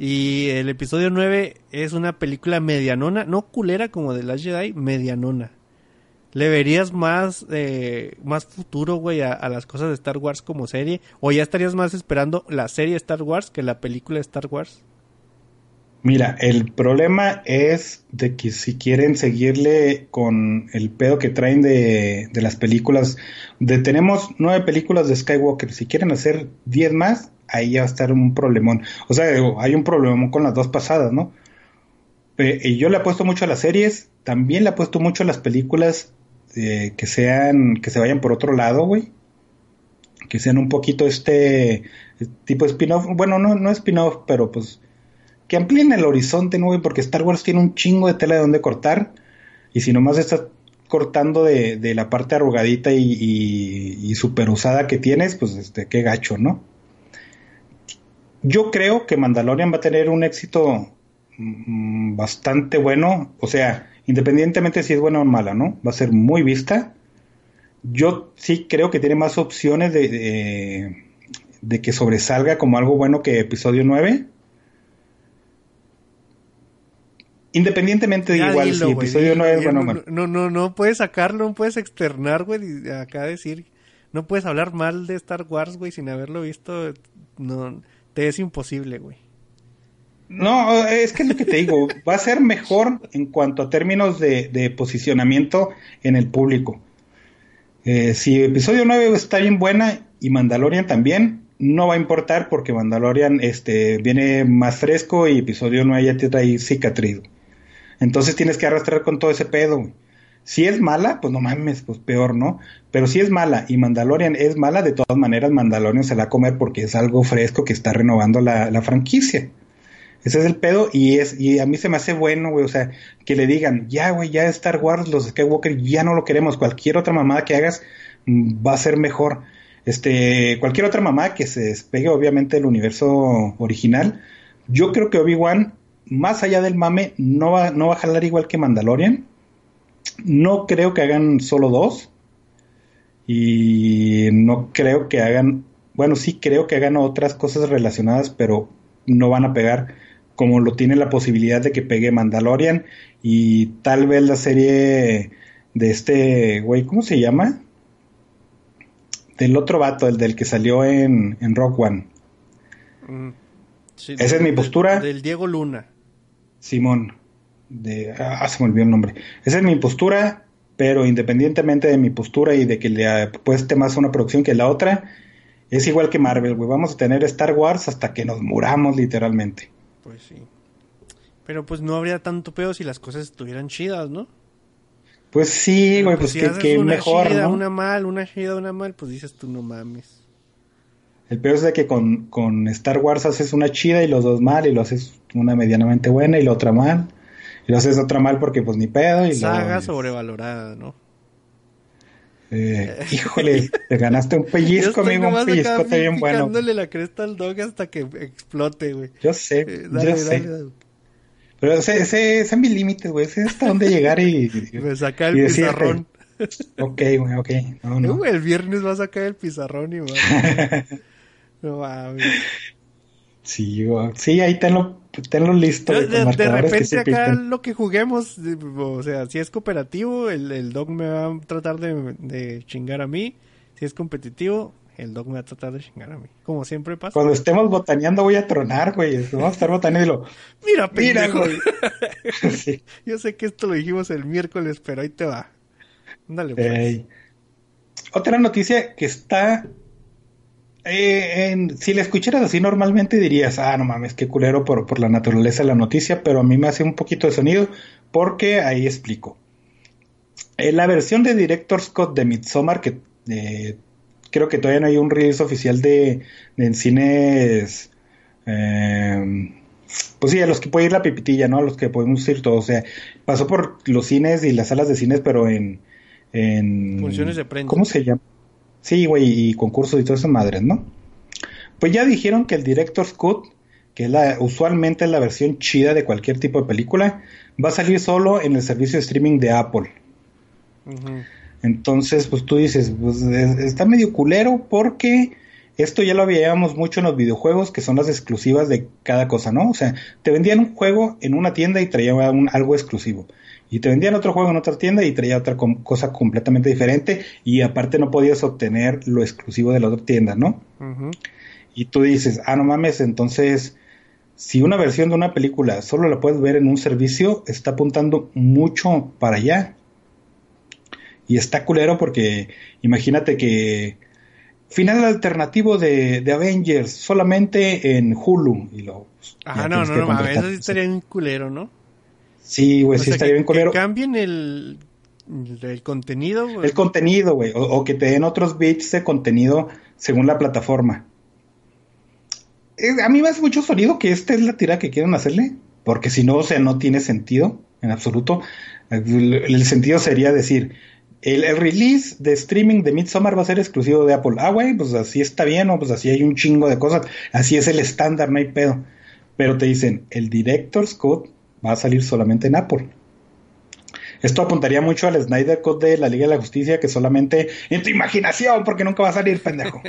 Y el episodio 9 es una película medianona, no culera como The Last Jedi, medianona. ¿Le verías más futuro, güey, a las cosas de Star Wars como serie? ¿O ya estarías más esperando la serie Star Wars que la película Star Wars? Mira, el problema es de que si quieren seguirle con el pedo que traen de las películas... Tenemos 9 películas de Skywalker. Si quieren hacer 10 más, ahí ya va a estar un problemón. O sea, hay un problemón con las 2 pasadas, ¿no? Y yo le apuesto mucho a las series. También le apuesto mucho a las películas... que se vayan por otro lado, güey, que sean un poquito tipo de spin-off, bueno, no spin-off, pero pues que amplíen el horizonte, ¿no, güey? Porque Star Wars tiene un chingo de tela de donde cortar, y si nomás estás cortando de la parte arrugadita y super usada que tienes, pues qué gacho, ¿no? Yo creo que Mandalorian va a tener un éxito bastante bueno, o sea, independientemente si es buena o mala, ¿no? Va a ser muy vista. Yo sí creo que tiene más opciones de que sobresalga como algo bueno que episodio 9. Independientemente, ya igual, dilo, si episodio 9 es bueno o malo. No puedes sacarlo, no puedes externar, güey, acá decir... No puedes hablar mal de Star Wars, güey, sin haberlo visto. No, te es imposible, güey. No, es que es lo que te digo, va a ser mejor en cuanto a términos de posicionamiento en el público. Si episodio 9 está bien buena y Mandalorian también, no va a importar porque Mandalorian viene más fresco y episodio 9 ya te trae cicatriz. Entonces tienes que arrastrar con todo ese pedo. Si es mala, pues no mames, pues peor, ¿no? Pero si es mala y Mandalorian es mala, de todas maneras Mandalorian se la va a comer porque es algo fresco que está renovando la franquicia. Ese es el pedo y a mí se me hace bueno, güey, o sea, que le digan, ya, güey, ya Star Wars, los Skywalker, ya no lo queremos, cualquier otra mamada que hagas va a ser mejor. Cualquier otra mamada que se despegue, obviamente, del universo original, yo creo que Obi-Wan, más allá del mame, no va a jalar igual que Mandalorian. No creo que hagan solo 2. Y no creo que hagan... Bueno, sí creo que hagan otras cosas relacionadas, pero no van a pegar como lo tiene la posibilidad de que pegue Mandalorian. Y tal vez la serie de este güey, ¿cómo se llama? Del otro vato, el del que salió en Rogue One. Sí, esa es mi postura. Del Diego Luna. Simón. Se me olvidó el nombre. Esa es mi postura, pero independientemente de mi postura y de que le apueste más a una producción que la otra, es igual que Marvel, güey. Vamos a tener Star Wars hasta que nos muramos, literalmente. Pues sí. Pero pues no habría tanto pedo si las cosas estuvieran chidas, ¿no? Pues sí, güey, pues si que una mejor, chida, ¿no? Una chida, una mal, pues dices tú, no mames. El peor es de que con Star Wars haces una chida y los dos mal, y lo haces una medianamente buena y la otra mal. Y lo haces otra mal porque pues ni pedo. Y saga sobrevalorada, ¿no? Híjole, te ganaste un pellizco, amigo, un pellizcote bien bueno. Yo picándole la cresta al dog hasta que explote, güey. Yo sé, dale. Pero ese es mis límites, güey. Ese es hasta dónde llegar y... Me saca el pizarrón. Ok, güey, ok. No. El viernes va a sacar el pizarrón y va. No mames. Sí, güey. Sí, ahí tenlo listo. De repente sí acá lo que juguemos, o sea, si es cooperativo, el dog me va a tratar de chingar a mí. Si es competitivo, el dog me va a tratar de chingar a mí. Como siempre pasa. Cuando estemos botaneando voy a tronar, güey. Vamos a estar botaneando. Mira, güey. Sí. Yo sé que esto lo dijimos el miércoles, pero ahí te va. Ándale, pues. Otra noticia que está... si la escucharas así normalmente dirías, no mames, qué culero por la naturaleza de la noticia, pero a mí me hace un poquito de sonido porque ahí explico. La versión de Director's Cut de Midsommar, que creo que todavía no hay un release oficial de cines, pues sí, a los que puede ir la pipitilla, ¿no? A los que podemos ir todos, o sea, pasó por los cines y las salas de cines, pero en funciones de prensa. ¿Cómo se llama? Sí, güey, y concursos y todas esas madres, ¿no? Pues ya dijeron que el Director's Cut, que es usualmente es la versión chida de cualquier tipo de película, va a salir solo en el servicio de streaming de Apple. Uh-huh. Entonces, pues tú dices, pues está medio culero porque esto ya lo veíamos mucho en los videojuegos, que son las exclusivas de cada cosa, ¿no? O sea, te vendían un juego en una tienda y traía algo exclusivo. Y te vendían otro juego en otra tienda y traía otra cosa completamente diferente. Y aparte no podías obtener lo exclusivo de la otra tienda, ¿no? Uh-huh. Y tú dices, no mames, entonces... Si una versión de una película solo la puedes ver en un servicio, está apuntando mucho para allá. Y está culero porque... Imagínate que... Final alternativo de Avengers, solamente en Hulu. Y lo, no, a veces sí estaría bien culero, ¿no? Sí, güey, sí estaría bien culero. Que cambien el contenido, güey. El contenido, güey, o que te den otros bits de contenido según la plataforma. A mí me hace mucho sonido que esta es la tira que quieren hacerle, porque si no, o sea, no tiene sentido en absoluto. El sentido sería decir... El release de streaming de Midsommar va a ser exclusivo de Apple. Güey, pues así está bien, o pues así hay un chingo de cosas. Así es el estándar, no hay pedo. Pero te dicen, el Director's Cut va a salir solamente en Apple. Esto apuntaría mucho al Snyder Cut de la Liga de la Justicia, que solamente en tu imaginación, porque nunca va a salir, pendejo.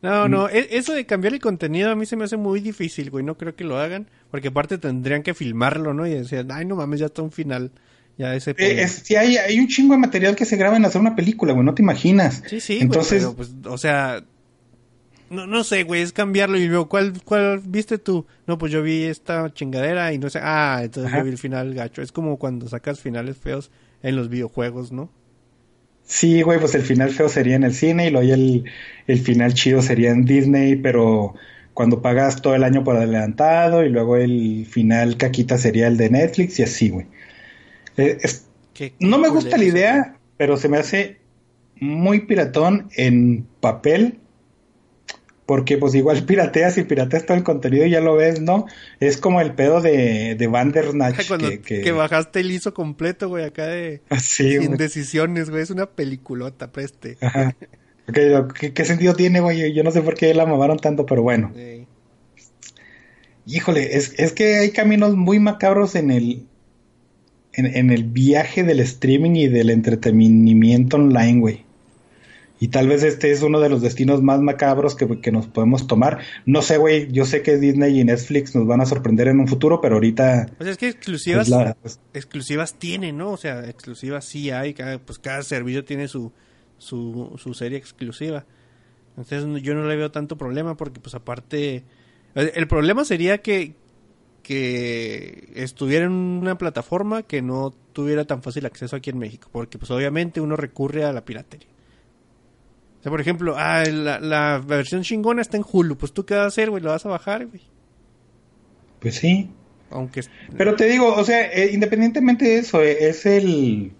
No, eso de cambiar el contenido a mí se me hace muy difícil, güey. No creo que lo hagan, porque aparte tendrían que filmarlo, ¿no? Y decían, no mames, ya está un final... Ya ese si hay un chingo de material que se graba en hacer una película, güey, no te imaginas. Sí, entonces, güey, pero, pues, o sea, no sé, güey, es cambiarlo. Y yo, ¿cuál viste tú? No, pues yo vi esta chingadera y no sé. Ah, entonces yo vi el final gacho. Es como cuando sacas finales feos en los videojuegos, ¿no? Sí, güey, pues el final feo sería en el cine y luego el final chido sería en Disney, pero cuando pagas todo el año por adelantado, y luego el final caquita sería el de Netflix y así, güey. No me gusta la idea, pero se me hace muy piratón en papel, porque pues igual pirateas todo el contenido y ya lo ves, ¿no? Es como el pedo de Bandersnatch. Cuando que bajaste el ISO completo, güey, acá de... Sí, sin güey. Decisiones, güey, es una peliculota, preste. Ajá. Okay, ¿qué sentido tiene, güey? Yo no sé por qué la mamaron tanto, pero bueno. Sí. Híjole, es que hay caminos muy macabros en el viaje del streaming y del entretenimiento online, güey. Y tal vez este es uno de los destinos más macabros que nos podemos tomar. No sé, güey, yo sé que Disney y Netflix nos van a sorprender en un futuro, pero ahorita... Pues es que exclusivas exclusivas tienen, ¿no? O sea, exclusivas sí hay, cada servicio tiene su serie exclusiva. Entonces yo no le veo tanto problema porque pues aparte... El problema sería que estuviera en una plataforma que no tuviera tan fácil acceso aquí en México, porque pues obviamente uno recurre a la piratería. O sea, por ejemplo, la versión chingona está en Hulu. Pues tú qué vas a hacer, güey, lo vas a bajar, güey. Pues sí. Aunque... Pero te digo, o sea, independientemente de eso, es el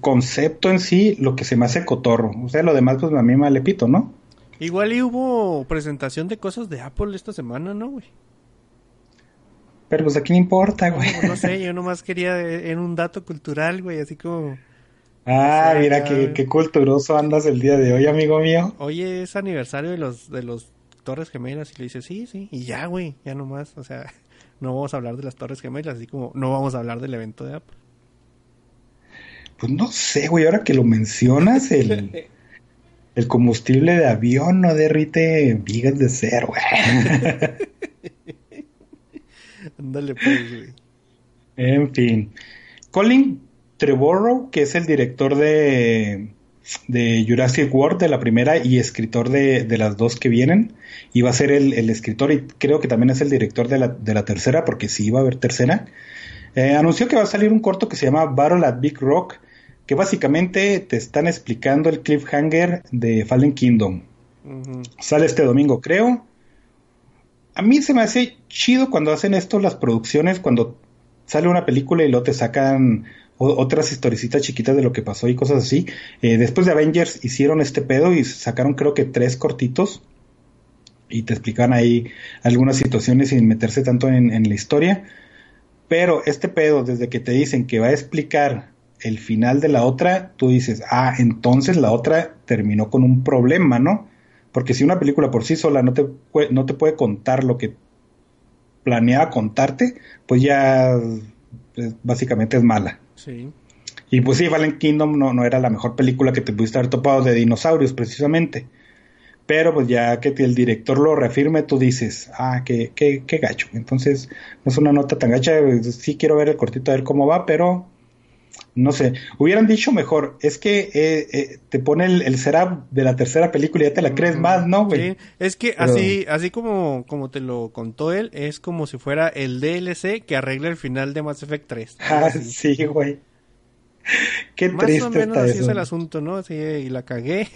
concepto en sí lo que se me hace cotorro. O sea, lo demás pues a mí me vale pito, ¿no? Igual y hubo presentación de cosas de Apple esta semana, ¿no, güey? Pero pues aquí no importa, güey. No sé, yo nomás quería en un dato cultural, güey, así como... Ah, sí, mira qué culturoso andas el día de hoy, amigo mío. Oye, es aniversario de los Torres Gemelas, y le dices, sí, y ya, güey, ya nomás, o sea, no vamos a hablar de las Torres Gemelas, así como no vamos a hablar del evento de Apple. Pues no sé, güey, ahora que lo mencionas, el combustible de avión no derrite vigas de acero, güey. Ándale pues, güey. En fin. Colin Trevorrow, que es el director de Jurassic World, de la primera, y escritor de las dos que vienen, y va a ser el escritor, y creo que también es el director de la tercera, porque sí iba a haber tercera, anunció que va a salir un corto que se llama Battle at Big Rock, que básicamente te están explicando el cliffhanger de Fallen Kingdom. Uh-huh. Sale este domingo, creo. A mí se me hace chido cuando hacen esto las producciones, cuando sale una película y luego te sacan... otras historicitas chiquitas de lo que pasó y cosas así. Después de Avengers hicieron este pedo y sacaron creo que 3 cortitos y te explican ahí algunas situaciones sin meterse tanto en la historia. Pero este pedo, desde que te dicen que va a explicar el final de la otra, tú dices, entonces la otra terminó con un problema, ¿no? Porque si una película por sí sola no te puede contar lo que planeaba contarte, pues ya básicamente es mala. Sí. Y pues sí, Fallen Kingdom no era la mejor película que te pudiste haber topado de dinosaurios, precisamente. Pero pues ya que el director lo reafirme, tú dices, qué gacho. Entonces, no es una nota tan gacha. Sí quiero ver el cortito, a ver cómo va, pero no sé. Hubieran dicho mejor, es que te pone el setup de la tercera película y ya te la crees más, ¿no, güey? Sí. Es que pero... así como te lo contó él, es como si fuera el DLC que arregla el final de Mass Effect 3. Sí, güey. Qué más triste. Más o menos está así eso. Es el asunto, ¿no? Sí, y la cagué.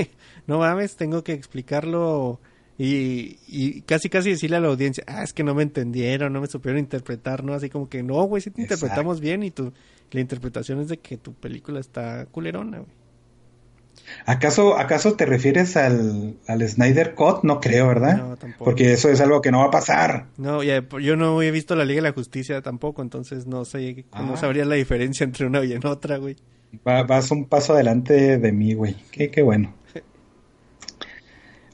No mames, tengo que explicarlo y casi decirle a la audiencia, es que no me entendieron, no me supieron interpretar, ¿no? Así como que no, güey, sí te interpretamos bien y tú... La interpretación es de que tu película está culerona, güey. ¿Acaso te refieres al Snyder Cut? No creo, ¿verdad? No, tampoco. Porque eso es algo que no va a pasar. No, yo no he visto la Liga de la Justicia tampoco, entonces no sé, no sabría la diferencia entre una y en otra, güey. Vas un paso adelante de mí, güey. Qué bueno.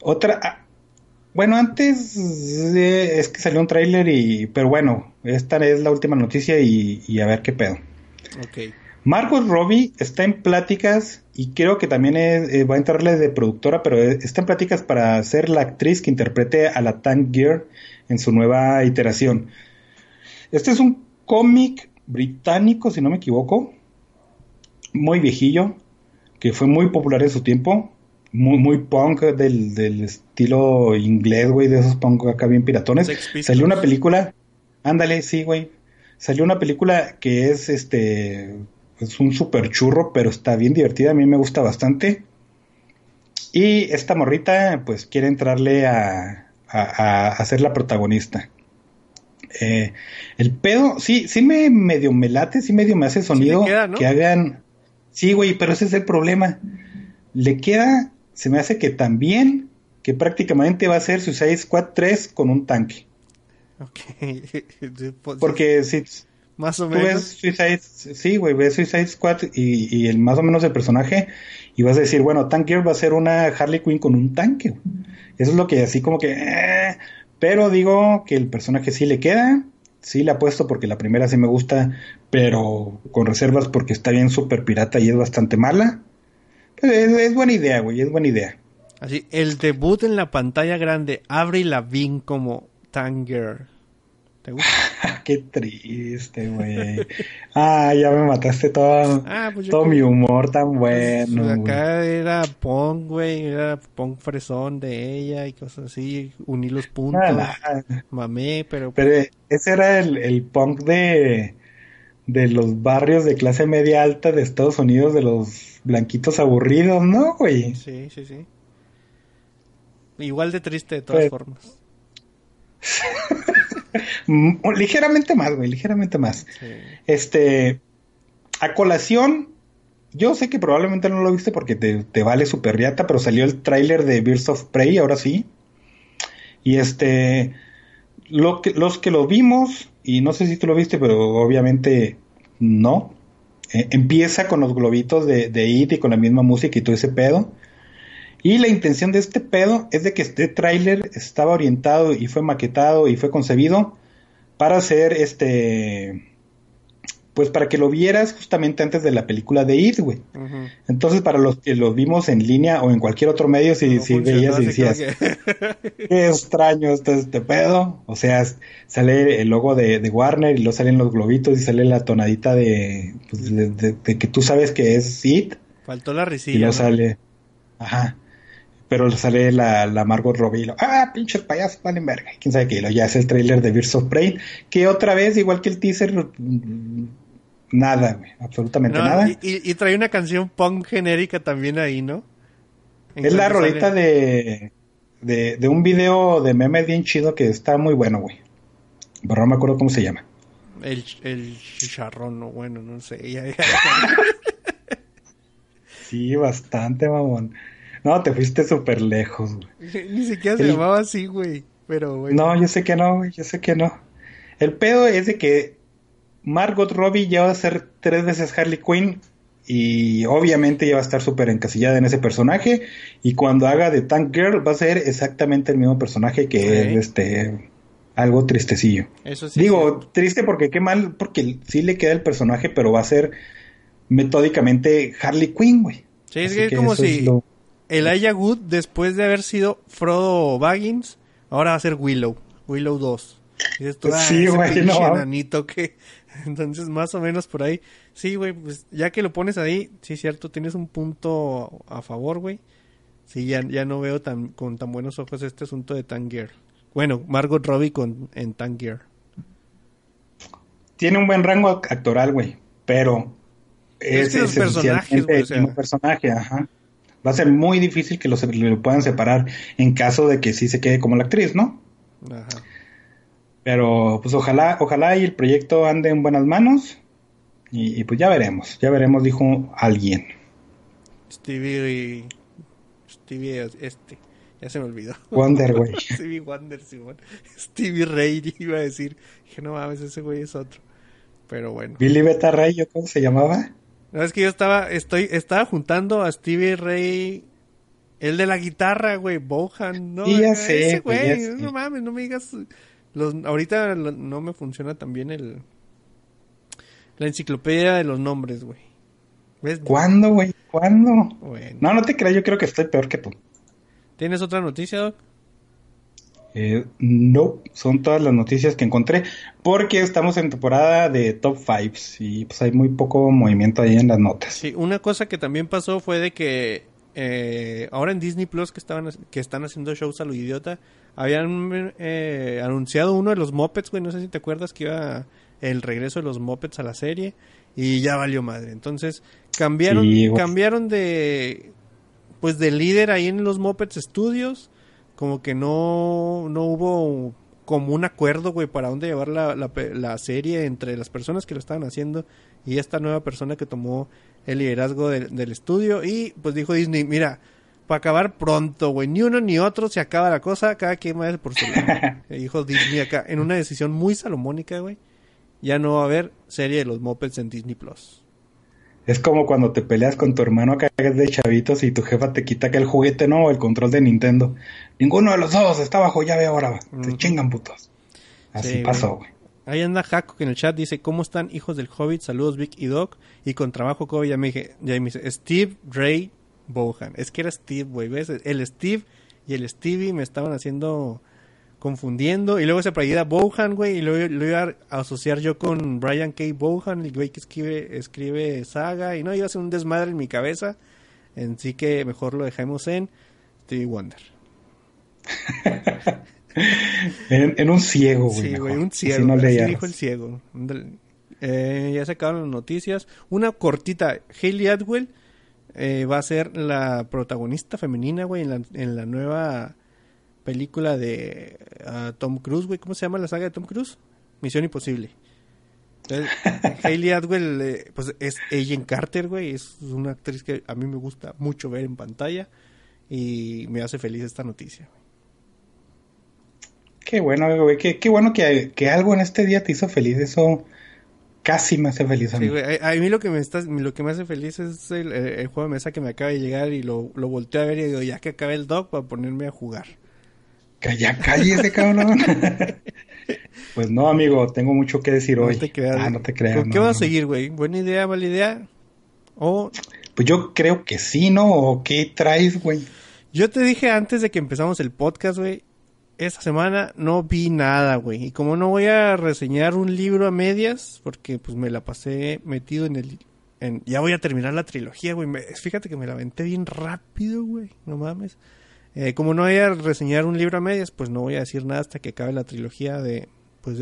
Otra... Bueno, antes es que salió un tráiler pero bueno, esta es la última noticia y a ver qué pedo. Okay. Margot Robbie está en pláticas y creo que también va a entrarle de productora, pero está en pláticas para ser la actriz que interprete a la Tank Girl en su nueva iteración. Este es un cómic británico, si no me equivoco, muy viejillo, que fue muy popular en su tiempo. muy, muy punk del estilo inglés, güey, de esos punk acá bien piratones. Salió una película, ándale, sí, güey. Salió una película que es es un super churro, pero está bien divertida, a mí me gusta bastante. Y esta morrita, pues, quiere entrarle a ser la protagonista. El pedo, sí me medio me late, sí medio me hace sonido, sí queda, ¿no? Que hagan... Sí, güey, pero ese es el problema. Le queda, se me hace que también, que prácticamente va a ser Suicide Squad 3 con un tanque. Ok. Porque si... Más o menos. Tú ves Suicide Squad y el más o menos el personaje y vas a decir, bueno, Tank Girl va a ser una Harley Quinn con un tanque. Eso es lo que así como que... pero digo que el personaje sí le queda, sí le apuesto porque la primera sí me gusta, pero con reservas porque está bien súper pirata y es bastante mala. Pues es buena idea, güey, es buena idea. Así, el debut en la pantalla grande, Avril Lavigne como Tank Girl. Qué triste, güey. Ya me mataste todo, pues todo mi humor tan bueno. Pues acá wey. Era punk, güey. Era punk fresón de ella y cosas así. Uní los puntos. Mamé, pero. Pero ese era el punk de los barrios de clase media alta de Estados Unidos, de los blanquitos aburridos, ¿no, güey? Sí. Igual de triste de todas formas. Ligeramente más, güey, ligeramente más. Sí. A colación, yo sé que probablemente no lo viste porque te vale super riata, pero salió el tráiler de Birds of Prey, ahora sí. Y los que lo vimos, y no sé si tú lo viste, pero obviamente no. Empieza con los globitos de It y con la misma música y todo ese pedo. Y la intención de este pedo es de que este tráiler estaba orientado y fue maquetado y fue concebido para ser pues para que lo vieras justamente antes de la película de It, güey. Uh-huh. Entonces, para los que lo vimos en línea o en cualquier otro medio, si veías y decías, qué extraño está este pedo. O sea, sale el logo de Warner y luego salen los globitos y sale la tonadita de que tú sabes que es It. Faltó la risilla. Y luego sale... Ajá. Pero sale la Margot Robbie y pinches payasos, valen verga. Quién sabe qué, ya es el tráiler de Birds of Prey. Que otra vez, igual que el teaser, nada, güey, absolutamente nada. Y trae una canción punk genérica también ahí, ¿no? Es la roleta de un video de meme bien chido que está muy bueno, güey. Pero no me acuerdo cómo se llama. El chicharrón, no, bueno, no sé. Ya. Sí, bastante, mamón. No, te fuiste súper lejos, güey. Ni siquiera se llamaba así, güey. Pero, güey. No, yo sé que no, güey. Yo sé que no. El pedo es de que Margot Robbie ya va a ser 3 veces Harley Quinn. Y obviamente ya va a estar súper encasillada en ese personaje. Y cuando haga de Tank Girl va a ser exactamente el mismo personaje que es algo tristecillo. Eso sí. Digo, triste porque qué mal, porque sí le queda el personaje, pero va a ser... metódicamente Harley Quinn, güey. Sí, es que como si Elijah Wood, después de haber sido Frodo Baggins, ahora va a ser Willow 2. Y dices tú, sí, güey, no. Enanito que... Entonces, más o menos por ahí. Sí, güey, pues ya que lo pones ahí, sí, cierto, tienes un punto a favor, güey. Sí, ya no veo con tan buenos ojos este asunto de Tank Girl. Bueno, Margot Robbie en Tank Girl. Tiene un buen rango actoral, güey, pero... Es esencialmente personajes, un personaje, ajá. Va a ser muy difícil que lo puedan separar en caso de que sí se quede como la actriz, ¿no? Ajá. Pero pues ojalá y el proyecto ande en buenas manos y pues ya veremos, dijo alguien. Stevie ya se me olvidó. Wonder, güey. Stevie Wonder, Simón. Stevie Ray iba a decir, que no mames, ese güey es otro. Pero bueno. Billy Beta Ray, ¿cómo se llamaba? No, es que yo estaba juntando a Stevie Ray, el de la guitarra, güey, Bohan, ¿no? Sí, ya sé, ese güey, ya no sé. Mames, no me digas, ahorita no me funciona tan bien la enciclopedia de los nombres, güey. ¿Ves? ¿Cuándo, güey? ¿Cuándo? Bueno. No te creas, yo creo que estoy peor que tú. ¿Tienes otra noticia, Doc? No, son todas las noticias que encontré porque estamos en temporada de Top 5s y pues hay muy poco movimiento ahí en las notas. Sí, una cosa que también pasó fue de que ahora en Disney Plus que están haciendo shows a lo idiota, habían anunciado uno de los Muppets, güey, no sé si te acuerdas que iba el regreso de los Muppets a la serie y ya valió madre. Entonces cambiaron de, pues, de líder ahí en los Muppets Studios, como que no hubo como un acuerdo, güey, para dónde llevar la serie entre las personas que lo estaban haciendo y esta nueva persona que tomó el liderazgo del estudio. Y pues dijo Disney, mira, para acabar pronto, güey, ni uno ni otro, se acaba la cosa, cada quien va por su lado. Dijo Disney acá, en una decisión muy salomónica, güey, ya no va a haber serie de los Muppets en Disney Plus. Es como cuando te peleas con tu hermano acá de chavitos y tu jefa te quita aquel juguete, ¿no? El control de Nintendo. Ninguno de los dos está bajo llave ahora. Te chingan, putos. Así sí, pasó, güey. Ahí anda Jaco que en el chat dice, ¿cómo están, hijos del Hobbit? Saludos, Vic y Doc. Y con trabajo, Kobe, ya me dice, Steve Ray Vaughan. Es que era Steve, güey, ¿ves? El Steve y el Stevie me estaban haciendo confundiendo. Y luego se apellida Bohan, güey. Y lo iba a asociar yo con Brian K. Bohan, el güey que escribe Saga. Y no, iba a ser un desmadre en mi cabeza. Así que mejor lo dejamos en Stevie Wonder. en un ciego, güey. Sí, güey, un ciego. No, así dijo el ciego. Ya se acabaron las noticias. Una cortita. Hailee Atwell va a ser la protagonista femenina, güey, en la nueva película de Tom Cruise, güey. ¿Cómo se llama la saga de Tom Cruise? Misión Imposible. Entonces, Hailee Atwell, pues es Agent Carter, güey. Es una actriz que a mí me gusta mucho ver en pantalla y me hace feliz esta noticia. Qué bueno, güey. Qué bueno que algo en este día te hizo feliz. Eso casi me hace feliz a mí. Sí, güey. A mí lo que me hace feliz es el juego de mesa que me acaba de llegar y lo volteo a ver y digo, ya que acabé el doc para ponerme a jugar. Ya cállese, cabrón. Pues no, amigo, tengo mucho que decir hoy. No te creas. ¿Con qué vas a seguir, güey? ¿Buena idea, mala idea? O... Pues yo creo que sí, ¿no? ¿O qué traes, güey? Yo te dije antes de que empezamos el podcast, güey, esta semana no vi nada, güey. Y como no voy a reseñar un libro a medias, porque pues me la pasé metido en ya voy a terminar la trilogía, güey. Fíjate que me la aventé bien rápido, güey. No mames. Como no voy a reseñar un libro a medias, pues no voy a decir nada hasta que acabe la trilogía de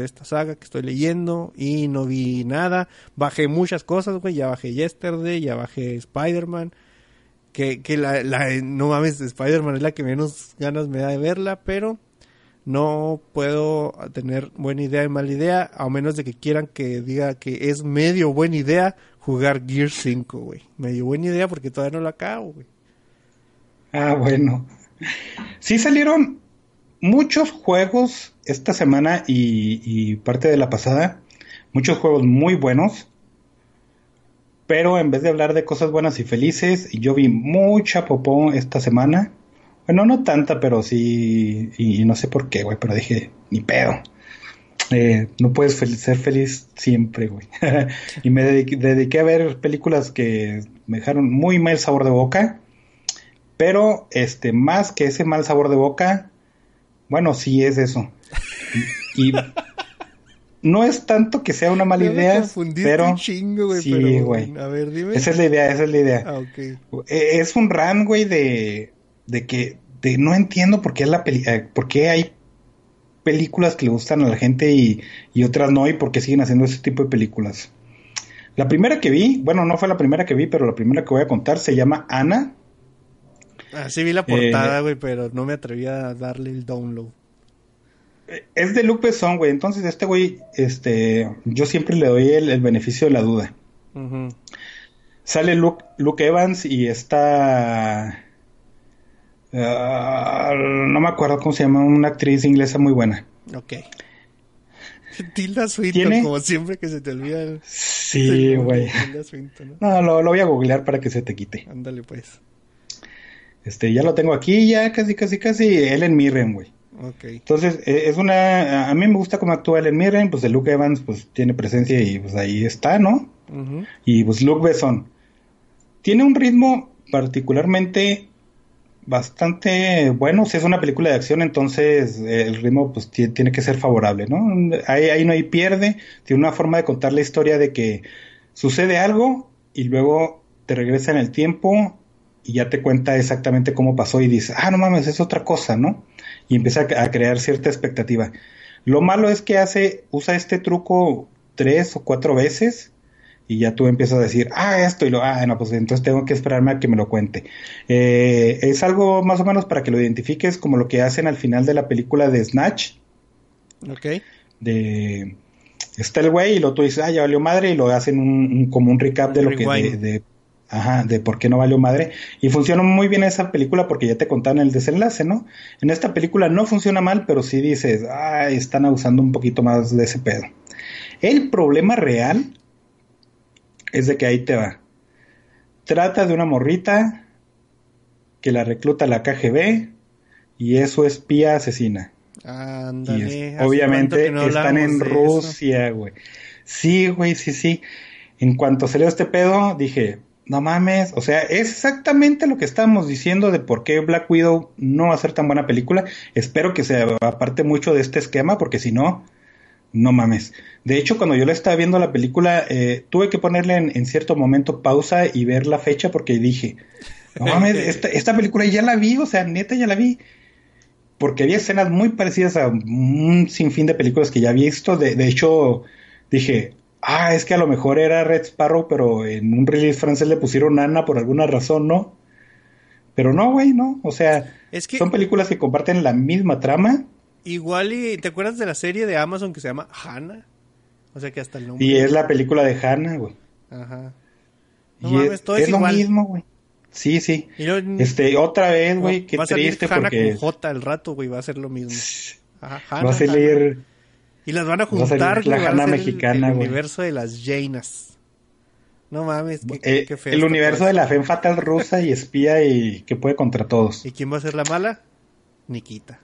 esta saga que estoy leyendo. Y no vi nada. Bajé muchas cosas, güey. Ya bajé Yesterday, ya bajé Spider-Man. Que no mames, Spider-Man es la que menos ganas me da de verla, pero no puedo tener buena idea y mala idea, a menos de que quieran que diga que es medio buena idea jugar Gears 5, güey. Medio buena idea porque todavía no lo acabo, güey. Ah, bueno. Sí salieron muchos juegos esta semana y parte de la pasada, muchos juegos muy buenos, pero en vez de hablar de cosas buenas y felices, yo vi mucha popó esta semana. Bueno, no tanta, pero sí, y no sé por qué, güey, pero dije, ni pedo, no puedes ser feliz siempre, güey. Y me dediqué a ver películas que me dejaron muy mal sabor de boca. Pero, más que ese mal sabor de boca, bueno, sí es eso. Y no es tanto que sea una mala idea, pero... Chingo, güey, sí, güey. A ver, dime. Esa es la idea. Ah, okay. Es un rant, güey, de que no entiendo por qué hay películas que le gustan a la gente y otras no, y por qué siguen haciendo ese tipo de películas. La primera que vi, bueno, no fue la primera que vi, pero la primera que voy a contar se llama Hanna. Sí vi la portada, güey, pero no me atreví a darle el download. Es de Luke Besson, güey. Entonces, güey, yo siempre le doy el beneficio de la duda. Uh-huh. Sale Luke Evans y está... no me acuerdo cómo se llama, una actriz inglesa muy buena. Ok. Tilda Swinton, como siempre que se te olvida. Sí, güey. No, lo voy a googlear para que se te quite. Ándale, pues. Ya lo tengo aquí, ya casi, Ellen Mirren, güey. Okay. Entonces, a mí me gusta cómo actúa Ellen Mirren, pues el Luke Evans, pues tiene presencia y pues ahí está, ¿no? Uh-huh. Y pues Luke Besson. Tiene un ritmo particularmente bastante bueno, si es una película de acción, entonces el ritmo pues tiene que ser favorable, ¿no? Ahí no hay pierde, tiene una forma de contar la historia de que sucede algo y luego te regresa en el tiempo... y ya te cuenta exactamente cómo pasó y dices, ah, no mames, es otra cosa, ¿no? Y empieza a crear cierta expectativa. Lo malo es que usa este truco 3 o 4 veces y ya tú empiezas a decir, ah, esto, y no, pues entonces tengo que esperarme a que me lo cuente. Es algo más o menos para que lo identifiques, como lo que hacen al final de la película de Snatch. Ok. Está el güey y luego tú dices, ah, ya valió madre, y lo hacen como un recap de lo que... de por qué no valió madre. Y funciona muy bien esa película porque ya te contaron el desenlace, ¿no? En esta película no funciona mal, pero sí dices, ah, están abusando un poquito más de ese pedo. El problema real es de que ahí te va. Trata de una morrita que la recluta la KGB y es su espía asesina. Ándale. Obviamente no están en Rusia, güey. Sí, güey, sí, sí. En cuanto salió este pedo, dije, no mames, o sea, es exactamente lo que estábamos diciendo de por qué Black Widow no va a ser tan buena película. Espero que se aparte mucho de este esquema, porque si no, no mames. De hecho, cuando yo la estaba viendo la película, tuve que ponerle en cierto momento pausa y ver la fecha, porque dije, no mames, esta película ya la vi, o sea, neta ya la vi. Porque había escenas muy parecidas a un sinfín de películas que ya había visto. De hecho, dije, ah, es que a lo mejor era Red Sparrow, pero en un release francés le pusieron Hanna por alguna razón, ¿no? Pero no, güey, no. O sea, es que son películas que comparten la misma trama. Igual, y ¿te acuerdas de la serie de Amazon que se llama Hanna? O sea, que hasta el nombre. Y es la película de Hanna, güey. Ajá. No mames, todo es igual. Lo mismo, güey. Sí, sí. Yo, otra vez, güey, qué triste Hanna porque con J al rato, güey, va a ser lo mismo. Ajá, Hanna, va a salir. Y las van a juntar con la Hanna mexicana, güey. El universo de las Janas. No mames, qué feo. El universo de la Femme Fatal rusa y espía y que puede contra todos. ¿Y quién va a ser la mala? Nikita.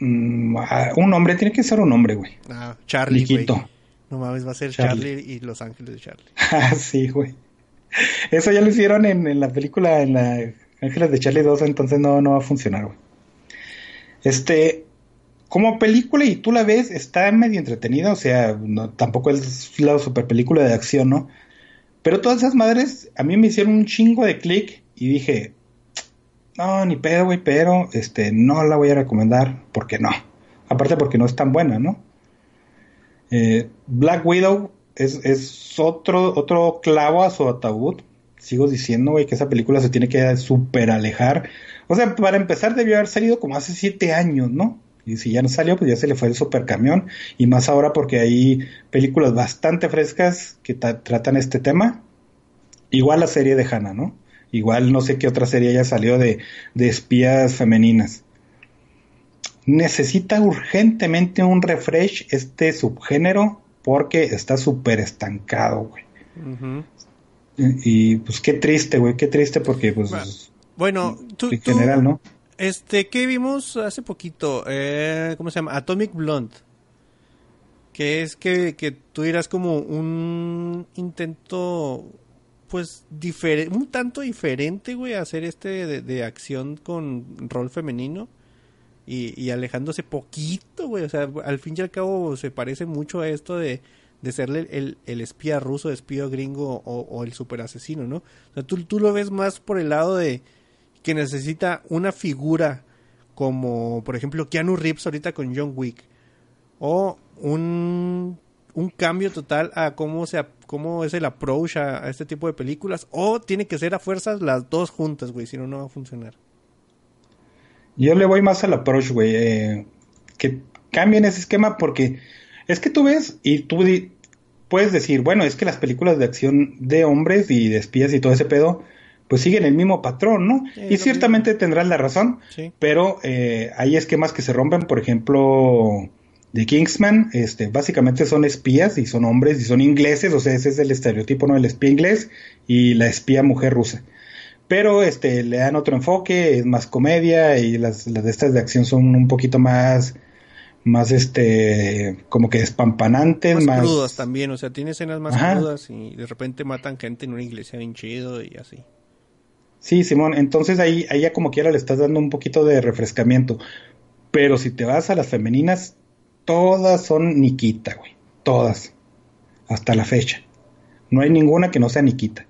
Un hombre, tiene que ser un hombre, güey. Ah, Charlie, Nikito. Wey. No mames, va a ser Charlie y Los Ángeles de Charlie. Ah, sí, güey. Eso ya lo hicieron en la película, en la Ángeles de Charlie 2, entonces no va a funcionar, güey. Como película, y tú la ves, está medio entretenida, o sea, no, tampoco es la super película de acción, ¿no? Pero todas esas madres a mí me hicieron un chingo de clic y dije, no, ni pedo, güey, pero no la voy a recomendar porque no. Aparte porque no es tan buena, ¿no? Black Widow es otro clavo a su ataúd. Sigo diciendo, güey, que esa película se tiene que super alejar. O sea, para empezar debió haber salido como hace 7 años, ¿no? Y si ya no salió, pues ya se le fue el supercamión. Y más ahora porque hay películas bastante frescas que tratan este tema. Igual la serie de Hanna, ¿no? Igual no sé qué otra serie haya salido de espías femeninas. Necesita urgentemente un refresh este subgénero porque está súper estancado, güey. Uh-huh. Y pues qué triste, güey, qué triste porque pues... Bueno, tú... En general, ¿no? ¿Qué vimos hace poquito? ¿Cómo se llama? Atomic Blonde. Que es que tú dirás como un intento, pues, un tanto diferente, güey, a hacer de acción con rol femenino. Y alejándose poquito, güey. O sea, al fin y al cabo se parece mucho a esto de ser el espía ruso, espía gringo o el super asesino, ¿no? O sea, tú lo ves más por el lado de que necesita una figura como, por ejemplo, Keanu Reeves ahorita con John Wick, o un cambio total a cómo es el approach a este tipo de películas, o tiene que ser a fuerzas las dos juntas, güey, si no, no va a funcionar. Yo le voy más al approach, güey, que cambien ese esquema, porque es que tú ves y tú puedes decir, bueno, es que las películas de acción de hombres y de espías y todo ese pedo pues siguen el mismo patrón, ¿no? Sí, y ciertamente tendrás la razón, sí. Pero hay esquemas que se rompen, por ejemplo, de Kingsman, básicamente son espías y son hombres y son ingleses, o sea, ese es el estereotipo, ¿no? El espía inglés y la espía mujer rusa. Pero le dan otro enfoque, es más comedia y las de estas de acción son un poquito más como que despampanantes, más crudas también, o sea, tiene escenas más crudas y de repente matan gente en una iglesia bien chido y así. Sí, simón, entonces ahí ya como quiera le estás dando un poquito de refrescamiento. Pero si te vas a las femeninas, todas son Nikita, güey. Todas. Hasta la fecha. No hay ninguna que no sea Nikita.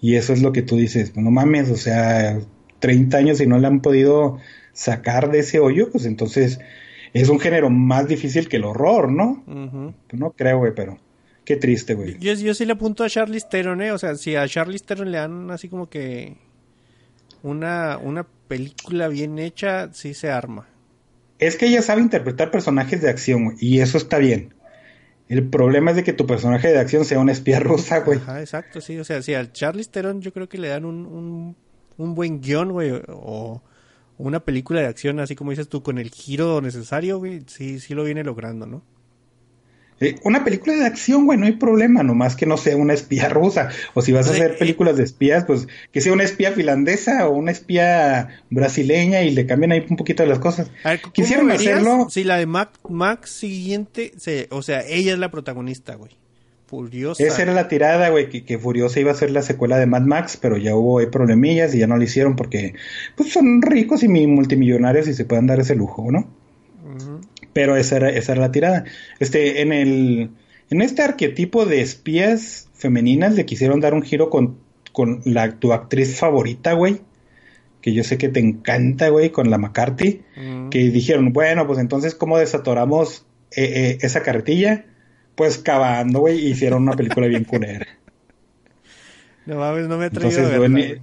Y eso es lo que tú dices, no mames, o sea, 30 años y no la han podido sacar de ese hoyo, pues entonces es un género más difícil que el horror, ¿no? Uh-huh. No creo, güey, pero qué triste, güey. Yo sí le apunto a Charlize Theron, o sea, si a Charlize Theron le dan así como que una película bien hecha, sí se arma. Es que ella sabe interpretar personajes de acción, güey, y eso está bien. El problema es de que tu personaje de acción sea una espía rusa, güey. Ajá, exacto, sí. O sea, si al Charlize Theron yo creo que le dan un buen guión, güey, o una película de acción, así como dices tú, con el giro necesario, güey, sí, sí lo viene logrando, ¿no? Una película de acción, güey, no hay problema, nomás que no sea una espía rusa. O si vas a hacer películas de espías, pues que sea una espía finlandesa o una espía brasileña y le cambien ahí un poquito de las cosas. A ver, quisieron hacerlo. Si la de Max siguiente, o sea, ella es la protagonista, güey. Furiosa. Esa era la tirada, güey, que Furiosa iba a ser la secuela de Mad Max, pero ya hubo problemillas y ya no lo hicieron porque pues son ricos y multimillonarios y se pueden dar ese lujo, ¿no? Uh-huh. Pero esa era la tirada. En este arquetipo de espías femeninas le quisieron dar un giro con tu actriz favorita, güey, que yo sé que te encanta, güey, con la McCarthy, que dijeron, bueno, pues entonces, ¿cómo desatoramos esa carretilla? Pues cavando, güey, hicieron una película bien culera. No mames, no me he atrevido a verla.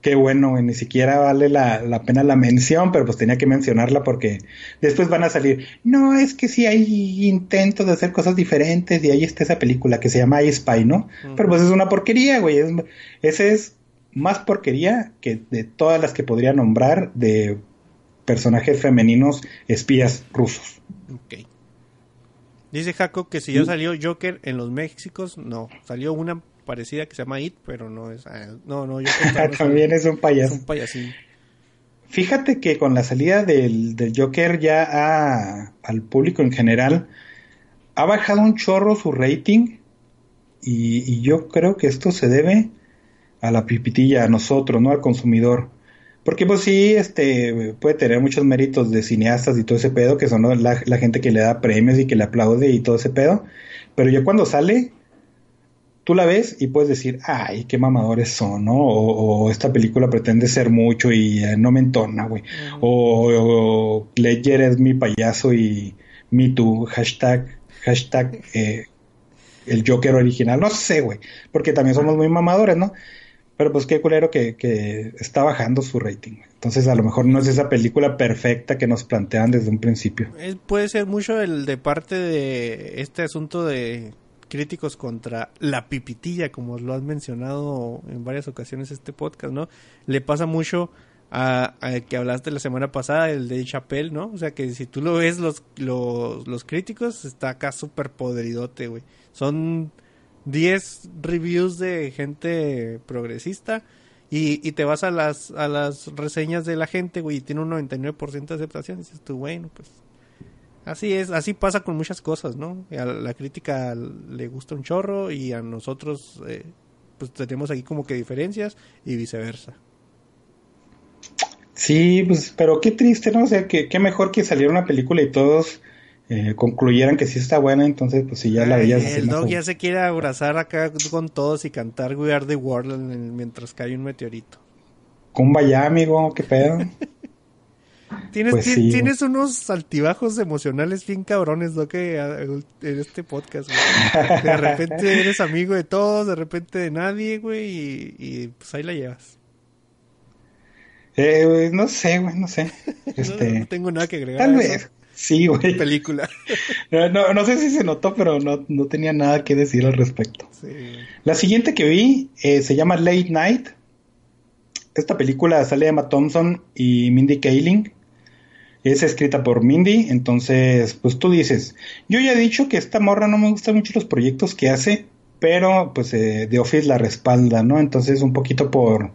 Qué bueno, güey, ni siquiera vale la pena la mención, pero pues tenía que mencionarla porque después van a salir, no, es que sí hay intentos de hacer cosas diferentes y ahí está esa película que se llama I Spy, ¿no? Uh-huh. Pero pues es una porquería, güey, ese es más porquería que de todas las que podría nombrar de personajes femeninos espías rusos. Ok. Dice Jaco que si ya salió Joker en los Méxicos, no, salió una parecida que se llama It, pero no es... No, yo creo que también es un payaso. Es un payasín. Fíjate que con la salida del Joker ya al público en general ha bajado un chorro su rating y yo creo que esto se debe a la pipitilla, a nosotros, ¿no? Al consumidor. Porque pues sí, puede tener muchos méritos de cineastas y todo ese pedo, que son la gente que le da premios y que le aplaude y todo ese pedo, pero ya cuando sale... Tú la ves y puedes decir, ay, qué mamadores son, ¿no? O esta película pretende ser mucho y no me entona, güey. Uh-huh. O Ledger es mi payaso y Me Too, hashtag el Joker original. No sé, güey, porque también somos muy mamadores, ¿no? Pero pues qué culero que está bajando su rating. Entonces a lo mejor no es esa película perfecta que nos plantean desde un principio. Puede ser mucho el de parte de este asunto de... críticos contra la pipitilla, como lo has mencionado en varias ocasiones este podcast, ¿no? Le pasa mucho al que hablaste la semana pasada, el de Chappelle, ¿no? O sea, que si tú lo ves, los críticos, está acá súper podridote, güey. Son 10 reviews de gente progresista y te vas a las reseñas de la gente, güey, y tiene un 99% de aceptación. Y dices tú, bueno, pues... Así es, así pasa con muchas cosas, ¿no? A la crítica le gusta un chorro y a nosotros pues tenemos aquí como que diferencias y viceversa. Sí, pues, pero qué triste, ¿no? O sea, qué mejor que saliera una película y todos concluyeran que sí está buena, entonces pues si ya la veías... El dog ya se quiere abrazar acá con todos y cantar We Are The World mientras cae un meteorito. Kumbaya, amigo, qué pedo. Tienes unos altibajos emocionales bien cabrones, ¿no? Que en este podcast, güey. De repente eres amigo de todos, de repente de nadie, güey, y pues ahí la llevas. No sé, güey, no sé. No tengo nada que agregar. Tal vez. Sí, güey. Película. No sé si se notó, pero no tenía nada que decir al respecto. Sí. La siguiente que vi se llama Late Night. Esta película sale de Emma Thompson y Mindy Kaling. Es escrita por Mindy, entonces, pues tú dices, yo ya he dicho que esta morra no me gustan mucho los proyectos que hace, pero pues The Office la respalda, ¿no? Entonces un poquito por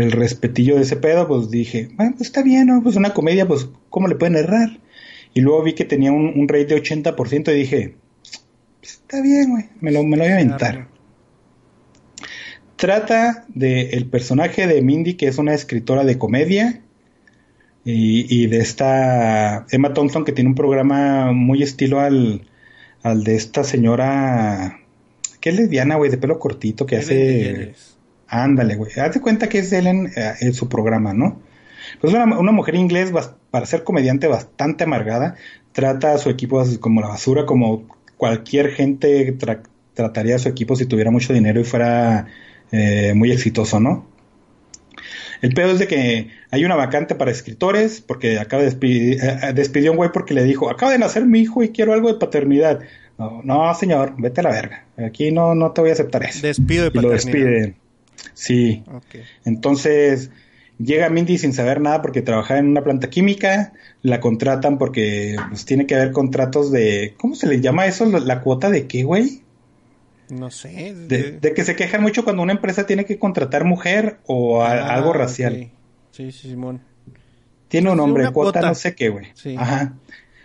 el respetillo de ese pedo, pues dije, bueno, pues está bien, ¿no? Pues una comedia, pues ¿cómo le pueden errar? Y luego vi que tenía un rate de 80% y dije, pues, está bien, güey, me lo voy a aventar. Trata del personaje de Mindy, que es una escritora de comedia, y de esta Emma Thompson, que tiene un programa muy estilo al de esta señora que es lesbiana, güey, de pelo cortito, que hace... Ándale, güey. Hazte cuenta que es Ellen en su programa, ¿no? Pues una mujer inglés, para ser comediante, bastante amargada, trata a su equipo como la basura, como cualquier gente trataría a su equipo si tuviera mucho dinero y fuera muy exitoso, ¿no? El pedo es de que hay una vacante para escritores, porque acaba de despidió un güey porque le dijo, acaba de nacer mi hijo y quiero algo de paternidad. No, no señor, vete a la verga. Aquí no te voy a aceptar eso. Despido de paternidad. Y lo despiden. Sí. Okay. Entonces llega Mindy sin saber nada porque trabajaba en una planta química. La contratan porque pues tiene que haber contratos de... ¿Cómo se le llama eso? ¿La cuota de qué, güey? No sé. De que se quejan mucho cuando una empresa tiene que contratar mujer o algo racial. Okay. Sí, Simón. Tiene un nombre, cuota no sé qué, güey. Sí. Ajá.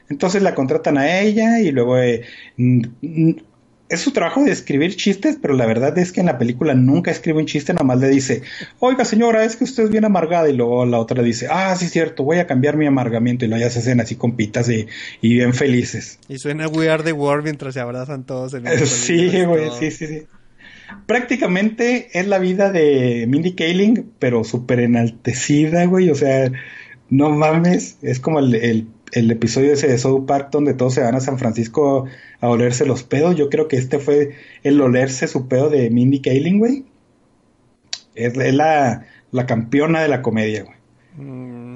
Entonces la contratan a ella y luego... es su trabajo de escribir chistes, pero la verdad es que en la película nunca escribe un chiste, nomás le dice, oiga señora, es que usted es bien amargada, y luego la otra le dice, ah, sí es cierto, voy a cambiar mi amargamiento, y luego ya se hacen así con pitas y bien felices. Y suena We Are the World mientras se abrazan todos en el sí, güey, sí. Prácticamente es la vida de Mindy Kaling, pero súper enaltecida, güey, o sea, no mames, es como el episodio ese de South Park donde todos se van a San Francisco a olerse los pedos. Yo creo que este fue el olerse su pedo de Mindy Kaling, güey. Es la campeona de la comedia, güey.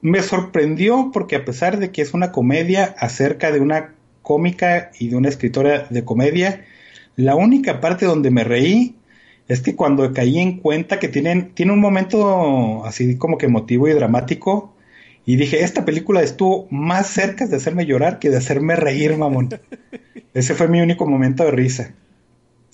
Me sorprendió porque a pesar de que es una comedia acerca de una cómica y de una escritora de comedia, la única parte donde me reí es que cuando caí en cuenta que tiene un momento así como que emotivo y dramático, y dije, esta película estuvo más cerca de hacerme llorar que de hacerme reír, mamón. Ese fue mi único momento de risa.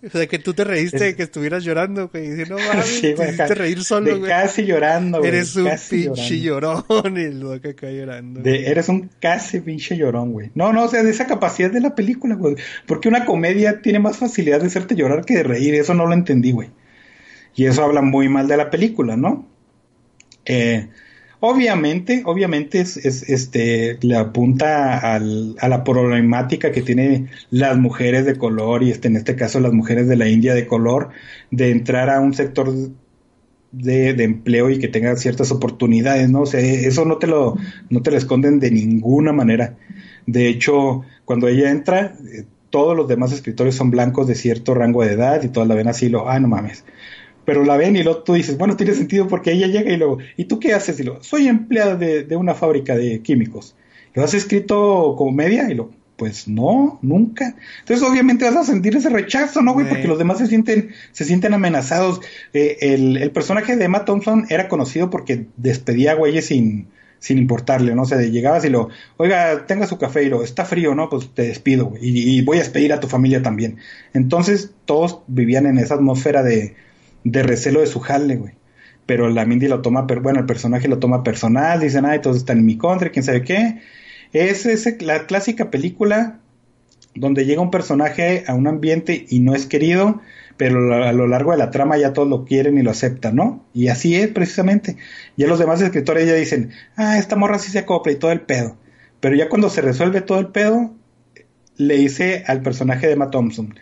O sea, que tú te reíste de que estuvieras llorando, güey. Dice, no mames, sí, te hiciste reír solo, güey. Casi llorando, güey. Eres un pinche llorón, el loco acá llorando. Eres un casi pinche llorón, güey. No, o sea, de esa capacidad de la película, güey. Porque una comedia tiene más facilidad de hacerte llorar que de reír. Eso no lo entendí, güey. Y eso habla muy mal de la película, ¿no? Obviamente le apunta a la problemática que tienen las mujeres de color y en este caso las mujeres de la India de color de entrar a un sector de empleo y que tengan ciertas oportunidades, ¿no? O sea, eso no te lo esconden de ninguna manera. De hecho, cuando ella entra, todos los demás escritores son blancos de cierto rango de edad y todas la ven así, no mames. Pero la ven y luego tú dices, bueno, tiene sentido porque ella llega y luego, ¿y tú qué haces? Y luego, soy empleada de una fábrica de químicos. ¿Lo has escrito comedia? Y luego, pues no, nunca. Entonces obviamente vas a sentir ese rechazo, ¿no, güey? Sí. Porque los demás se sienten amenazados. El personaje de Emma Thompson era conocido porque despedía a güeyes sin importarle, ¿no? O sea, llegabas y lo, oiga, tenga su café, y lo, está frío, ¿no? Pues te despido, güey, y voy a despedir a tu familia también. Entonces todos vivían en esa atmósfera de recelo de su jale, güey. Pero la Mindy lo toma, el personaje lo toma personal, dicen, todos están en mi contra, quién sabe qué. Es la clásica película donde llega un personaje a un ambiente y no es querido, pero a lo largo de la trama ya todos lo quieren y lo aceptan, ¿no? Y así es precisamente. Ya los demás escritores ya dicen, esta morra sí se acopla y todo el pedo. Pero ya cuando se resuelve todo el pedo, le dice al personaje de Emma Thompson,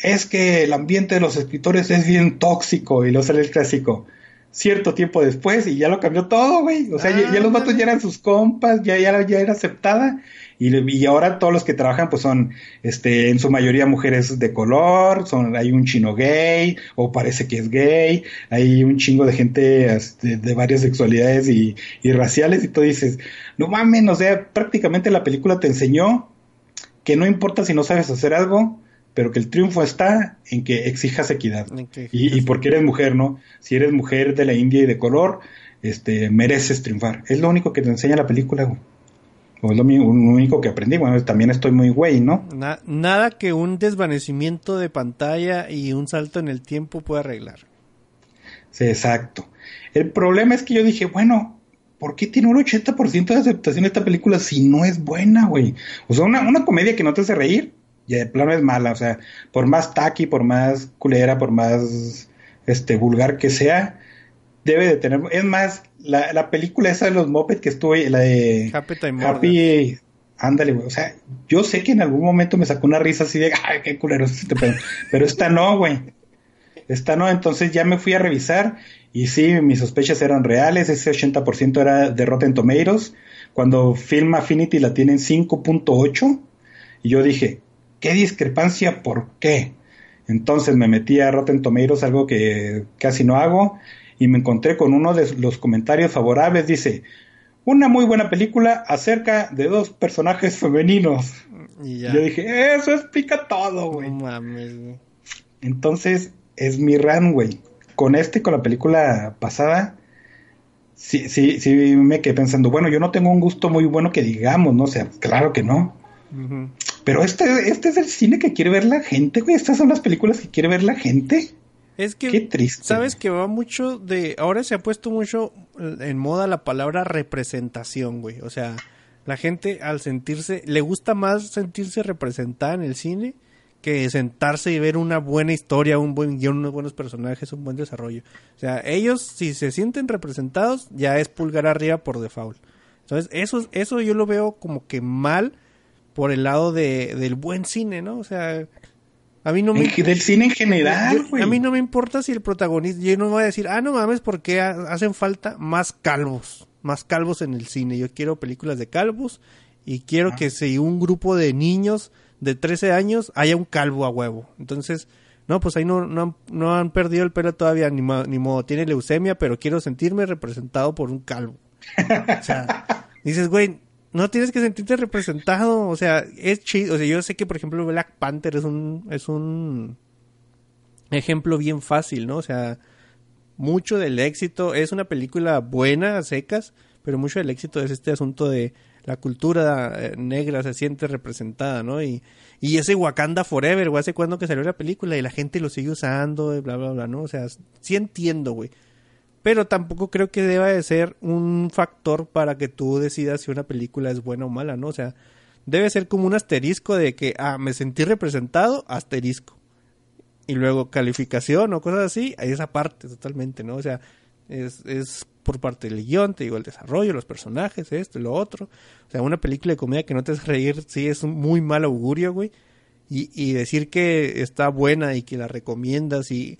es que el ambiente de los escritores es bien tóxico, y luego sale el clásico cierto tiempo después y ya lo cambió todo, güey. O sea, ya los vatos ya eran sus compas, ya era aceptada, y ahora todos los que trabajan pues son en su mayoría mujeres de color, hay un chino gay o parece que es gay, hay un chingo de gente de varias sexualidades y raciales, y tú dices, no mames, o sea, prácticamente la película te enseñó que no importa si no sabes hacer algo, pero que el triunfo está en que exijas equidad. Okay. Y porque eres mujer, ¿no? Si eres mujer de la India y de color, mereces triunfar. Es lo único que te enseña la película, güey. O es lo único que aprendí. Bueno, también estoy muy güey, ¿no? Nada que un desvanecimiento de pantalla y un salto en el tiempo pueda arreglar. Sí, exacto. El problema es que yo dije, bueno, ¿por qué tiene un 80% de aceptación esta película si no es buena, güey? O sea, una comedia que no te hace reír, y de plano es mala. O sea, por más taqui, por más culera, por más vulgar que sea, debe de tener. Es más, la película esa de los Muppets que estuve, la de Happy ándale, güey. O sea, yo sé que en algún momento me sacó una risa así de, ay, qué culero es este pedo. Pero esta no, güey. Esta no, entonces ya me fui a revisar y sí, mis sospechas eran reales. Ese 80% era de Rotten Tomatoes. Cuando Film Affinity la tienen 5.8. Y yo dije, ¿qué discrepancia? ¿Por qué? Entonces me metí a Rotten Tomatoes, algo que casi no hago, y me encontré con uno de los comentarios favorables. Dice, una muy buena película acerca de dos personajes femeninos. Y yo dije, eso explica todo, güey. No mames, güey. Entonces, es mi rant, güey. Con la película pasada, sí me quedé pensando, bueno, yo no tengo un gusto muy bueno que digamos, ¿no? O sea, claro que no. Uh-huh. Pero este es el cine que quiere ver la gente, güey. Estas son las películas que quiere ver la gente. Es que, qué triste, sabes, güey, que va mucho de... Ahora se ha puesto mucho en moda la palabra representación, güey. O sea, la gente al sentirse... Le gusta más sentirse representada en el cine que sentarse y ver una buena historia, un buen guión, unos buenos personajes, un buen desarrollo. O sea, ellos, si se sienten representados, ya es pulgar arriba por default. Entonces, eso yo lo veo como que mal... por el lado del buen cine, ¿no? O sea, a mí no me... Del cine en general, güey. A mí no me importa si el protagonista... Yo no voy a decir, no mames, porque hacen falta más calvos en el cine. Yo quiero películas de calvos y quiero que si un grupo de niños de 13 años haya un calvo a huevo. Entonces, no, pues ahí no han perdido el pelo todavía, ni modo. Tiene leucemia, pero quiero sentirme representado por un calvo. O sea, dices, güey... No tienes que sentirte representado, o sea, es chido. O sea, yo sé que, por ejemplo, Black Panther es un ejemplo bien fácil, ¿no? O sea, mucho del éxito, es una película buena a secas, pero mucho del éxito es este asunto de la cultura negra se siente representada, ¿no? Y ese Wakanda Forever, güey, hace cuándo que salió la película y la gente lo sigue usando, y bla, bla, bla, ¿no? O sea, sí entiendo, güey. Pero tampoco creo que deba de ser un factor para que tú decidas si una película es buena o mala, ¿no? O sea, debe ser como un asterisco de que, me sentí representado, asterisco. Y luego calificación o cosas así, ahí esa parte totalmente, ¿no? O sea, es por parte del guión, te digo, el desarrollo, los personajes, esto y lo otro. O sea, una película de comedia que no te hace reír, sí, es un muy mal augurio, güey. Y decir que está buena y que la recomiendas y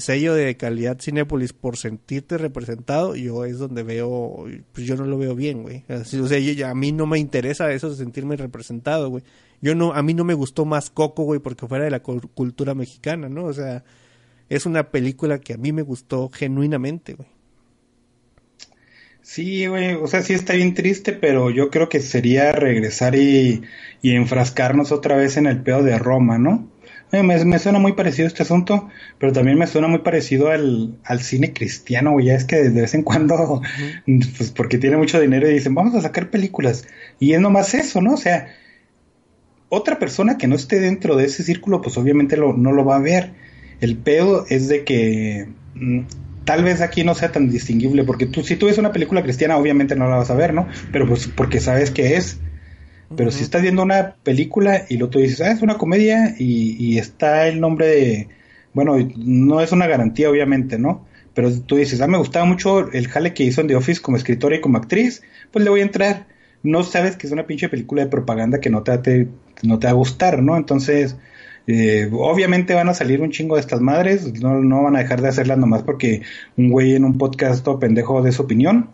sello de calidad Cinépolis por sentirte representado, yo es donde veo, pues yo no lo veo bien, güey. O sea, a mí no me interesa eso de sentirme representado, güey. A mí no me gustó más Coco, güey, porque fuera de la cultura mexicana, ¿no? O sea, es una película que a mí me gustó genuinamente, güey. Sí, güey, o sea, sí está bien triste, pero yo creo que sería regresar y enfrascarnos otra vez en el pedo de Roma, ¿no? Me suena muy parecido este asunto, pero también me suena muy parecido al cine cristiano, güey. Ya es que de vez en cuando, pues porque tiene mucho dinero y dicen, vamos a sacar películas. Y es nomás eso, ¿no? O sea, otra persona que no esté dentro de ese círculo, pues obviamente no lo va a ver. El pedo es de que tal vez aquí no sea tan distinguible, porque si tú ves una película cristiana, obviamente no la vas a ver, ¿no? Pero pues porque sabes que es. Pero si estás viendo una película y luego tú dices, es una comedia y está el nombre de... Bueno, no es una garantía, obviamente, ¿no? Pero tú dices, me gustaba mucho el jale que hizo en The Office como escritora y como actriz, pues le voy a entrar. No sabes que es una pinche película de propaganda que no te va a gustar, ¿no? Entonces, obviamente van a salir un chingo de estas madres, no van a dejar de hacerlas nomás porque un güey en un podcast todo pendejo de su opinión.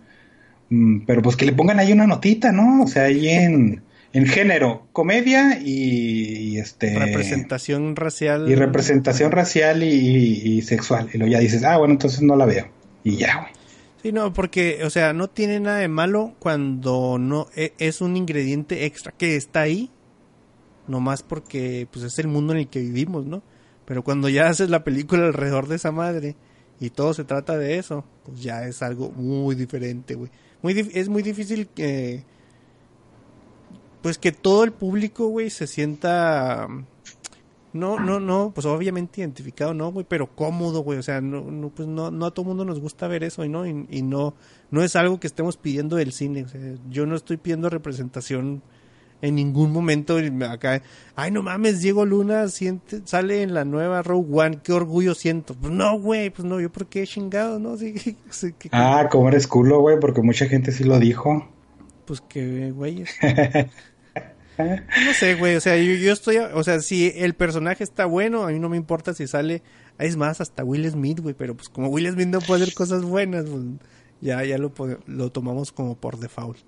Pero pues que le pongan ahí una notita, ¿no? O sea, ahí en género, comedia y representación racial. Y representación racial y sexual. Y luego ya dices, bueno, entonces no la veo. Y ya, güey. Sí, no, porque, o sea, no tiene nada de malo cuando no es un ingrediente extra que está ahí. Nomás porque, pues, es el mundo en el que vivimos, ¿no? Pero cuando ya haces la película alrededor de esa madre y todo se trata de eso, pues ya es algo muy diferente, güey. Es muy difícil que... Pues que todo el público, güey, se sienta... No, pues obviamente identificado, no, güey, pero cómodo, güey. O sea, no a todo mundo nos gusta ver eso, ¿no? Y no es algo que estemos pidiendo del cine. O sea, yo no estoy pidiendo representación en ningún momento. Acá, no mames, Diego Luna sale en la nueva Rogue One, qué orgullo siento. Pues no, güey, pues no, yo por qué chingado, ¿no? Sí, como eres culo, güey, porque mucha gente sí lo dijo. Pues que, güey. No sé, güey, o sea, yo estoy, o sea, si el personaje está bueno, a mí no me importa si sale, es más, hasta Will Smith, güey, pero pues como Will Smith no puede hacer cosas buenas, pues, ya lo tomamos como por default.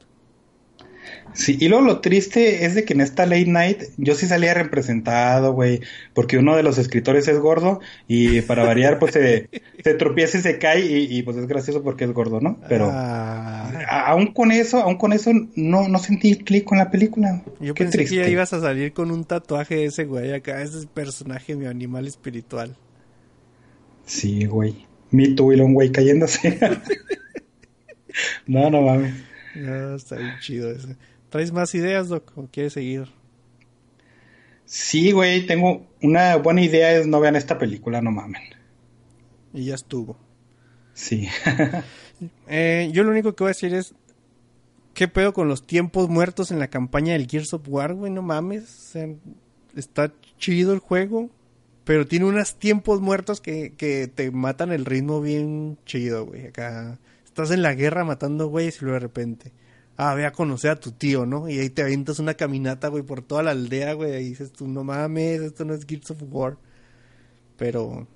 Sí, y luego lo triste es de que en esta late night yo sí salía representado, güey, porque uno de los escritores es gordo y para variar pues se tropieza y se cae y pues es gracioso porque es gordo, ¿no? Pero aún con eso no sentí clic con la película. Yo Qué pensé triste. Que ya ibas a salir con un tatuaje de ese güey acá, ese personaje, mi animal espiritual. Sí, güey, me too, Elon, güey, cayéndose. No mames. No, está bien chido ese. ¿Traes más ideas, Doc? ¿O quieres seguir? Sí, güey, tengo una buena idea, es no vean esta película, no mamen. Y ya estuvo. Sí. Yo lo único que voy a decir es, ¿qué pedo con los tiempos muertos en la campaña del Gears of War, güey? No mames, o sea, está chido el juego, pero tiene unos tiempos muertos que te matan el ritmo bien chido, güey, acá. Estás en la guerra matando güeyes y luego de repente, ve a conocer a tu tío, ¿no? Y ahí te aventas una caminata, güey, por toda la aldea, güey, y dices tú, no mames, esto no es Gears of War. Pero,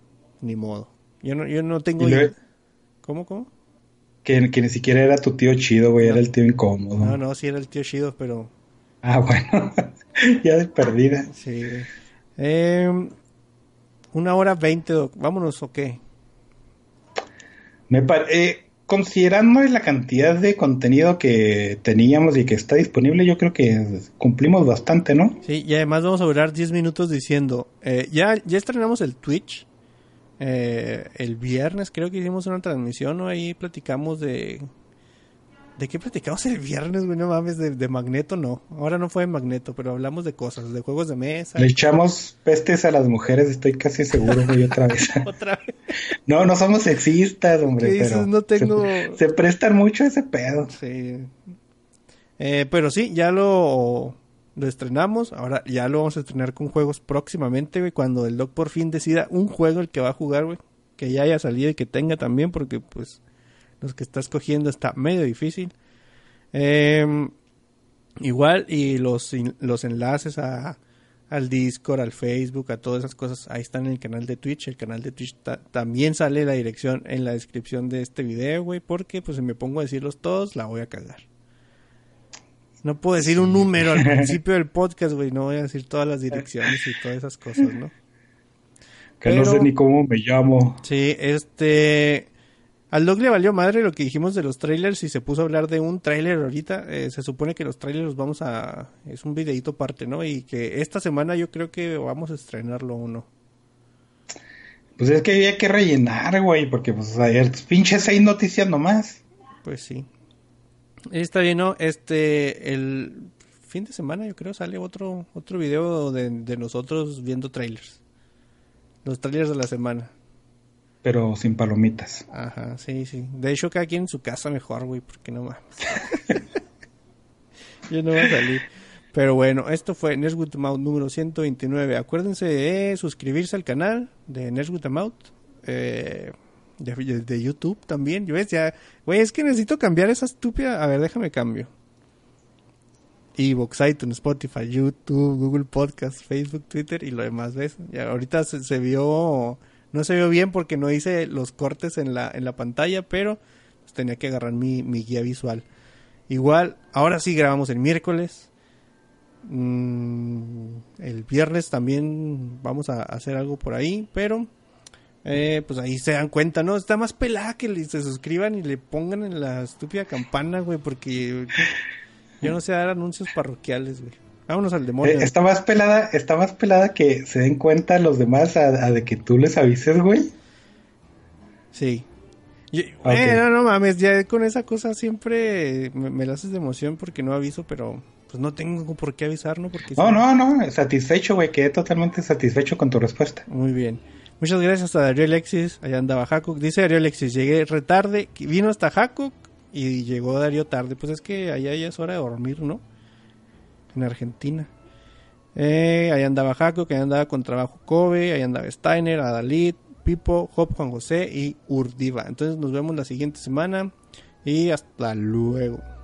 ni modo. Yo no tengo... ¿Cómo? Que ni siquiera era tu tío chido, güey, no. Era el tío incómodo. No, sí era el tío chido, pero... bueno, ya de perdida. Sí. 1:20, Doc. ¿Vámonos o qué? Considerando la cantidad de contenido que teníamos y que está disponible, yo creo que cumplimos bastante, ¿no? Sí, y además vamos a durar 10 minutos diciendo, ya estrenamos el Twitch, el viernes creo que hicimos una transmisión, ¿no? Ahí platicamos ¿de qué platicamos el viernes, güey? No mames, de Magneto no, ahora no fue de Magneto, pero hablamos de cosas, de juegos de mesa. Le echamos pestes a las mujeres, estoy casi seguro, güey, otra vez. ¿Otra vez? No somos sexistas, hombre. ¿Qué dices? Pero no tengo... se prestan mucho a ese pedo. Sí. Pero sí, ya lo estrenamos, ahora ya lo vamos a estrenar con juegos próximamente, güey, cuando el Doc por fin decida un juego el que va a jugar, güey, que ya haya salido y que tenga también, porque pues... los que está escogiendo está medio difícil. Igual, y los enlaces al Discord, al Facebook, a todas esas cosas, ahí están en el canal de Twitch. El canal de Twitch también sale la dirección en la descripción de este video, güey, porque pues si me pongo a decirlos todos, la voy a cagar. No puedo decir un número al principio del podcast, güey, no voy a decir todas las direcciones y todas esas cosas, ¿no? Que pero, no sé ni cómo me llamo. Sí, al Doc le valió madre lo que dijimos de los trailers y se puso a hablar de un trailer ahorita. Se supone que los trailers los vamos a... es un videíto aparte, ¿no? Y que esta semana yo creo que vamos a estrenarlo uno. Pues es que había que rellenar, güey, porque pues ayer pinches 6 noticias nomás. Pues sí. Está bien, ¿no? El fin de semana yo creo sale otro video de nosotros viendo trailers. Los trailers de la semana. Pero sin palomitas. Ajá, sí. De hecho, cada quien en su casa mejor, güey, porque no mames. Yo no voy a salir. Pero bueno, esto fue Nerds With a Mouth número 129. Acuérdense de suscribirse al canal de Nerds With a Mouth. De YouTube también. Yo ves, ya... güey, es que necesito cambiar esa estúpida... A ver, déjame cambio. Evox, iTunes, Spotify, YouTube, Google Podcast, Facebook, Twitter y lo demás, ¿ves? Ya ahorita se vio... no se vio bien porque no hice los cortes en la pantalla, pero pues tenía que agarrar mi guía visual. Igual, ahora sí grabamos el miércoles. El viernes también vamos a hacer algo por ahí, pero pues ahí se dan cuenta, ¿no? Está más pelada que se suscriban y le pongan en la estúpida campana, güey, porque yo no sé dar anuncios parroquiales, güey. Vámonos al demonio. Está más pelada que se den cuenta los demás a de que tú les avises, güey. Sí. Okay. No mames, ya con esa cosa siempre me la haces de emoción porque no aviso, pero pues no tengo por qué avisar, ¿no? Porque no, satisfecho, güey, quedé totalmente satisfecho con tu respuesta. Muy bien. Muchas gracias a Darío Alexis, allá andaba Hackuk. Dice Darío Alexis, llegué retarde, vino hasta Hackuk y llegó Darío tarde. Pues es que allá ya es hora de dormir, ¿no? En Argentina. Ahí andaba Jaco, que ahí andaba con trabajo Kobe, ahí andaba Steiner, Adalid, Pipo, Hop, Juan José y Urdiva. Entonces nos vemos la siguiente semana y hasta luego.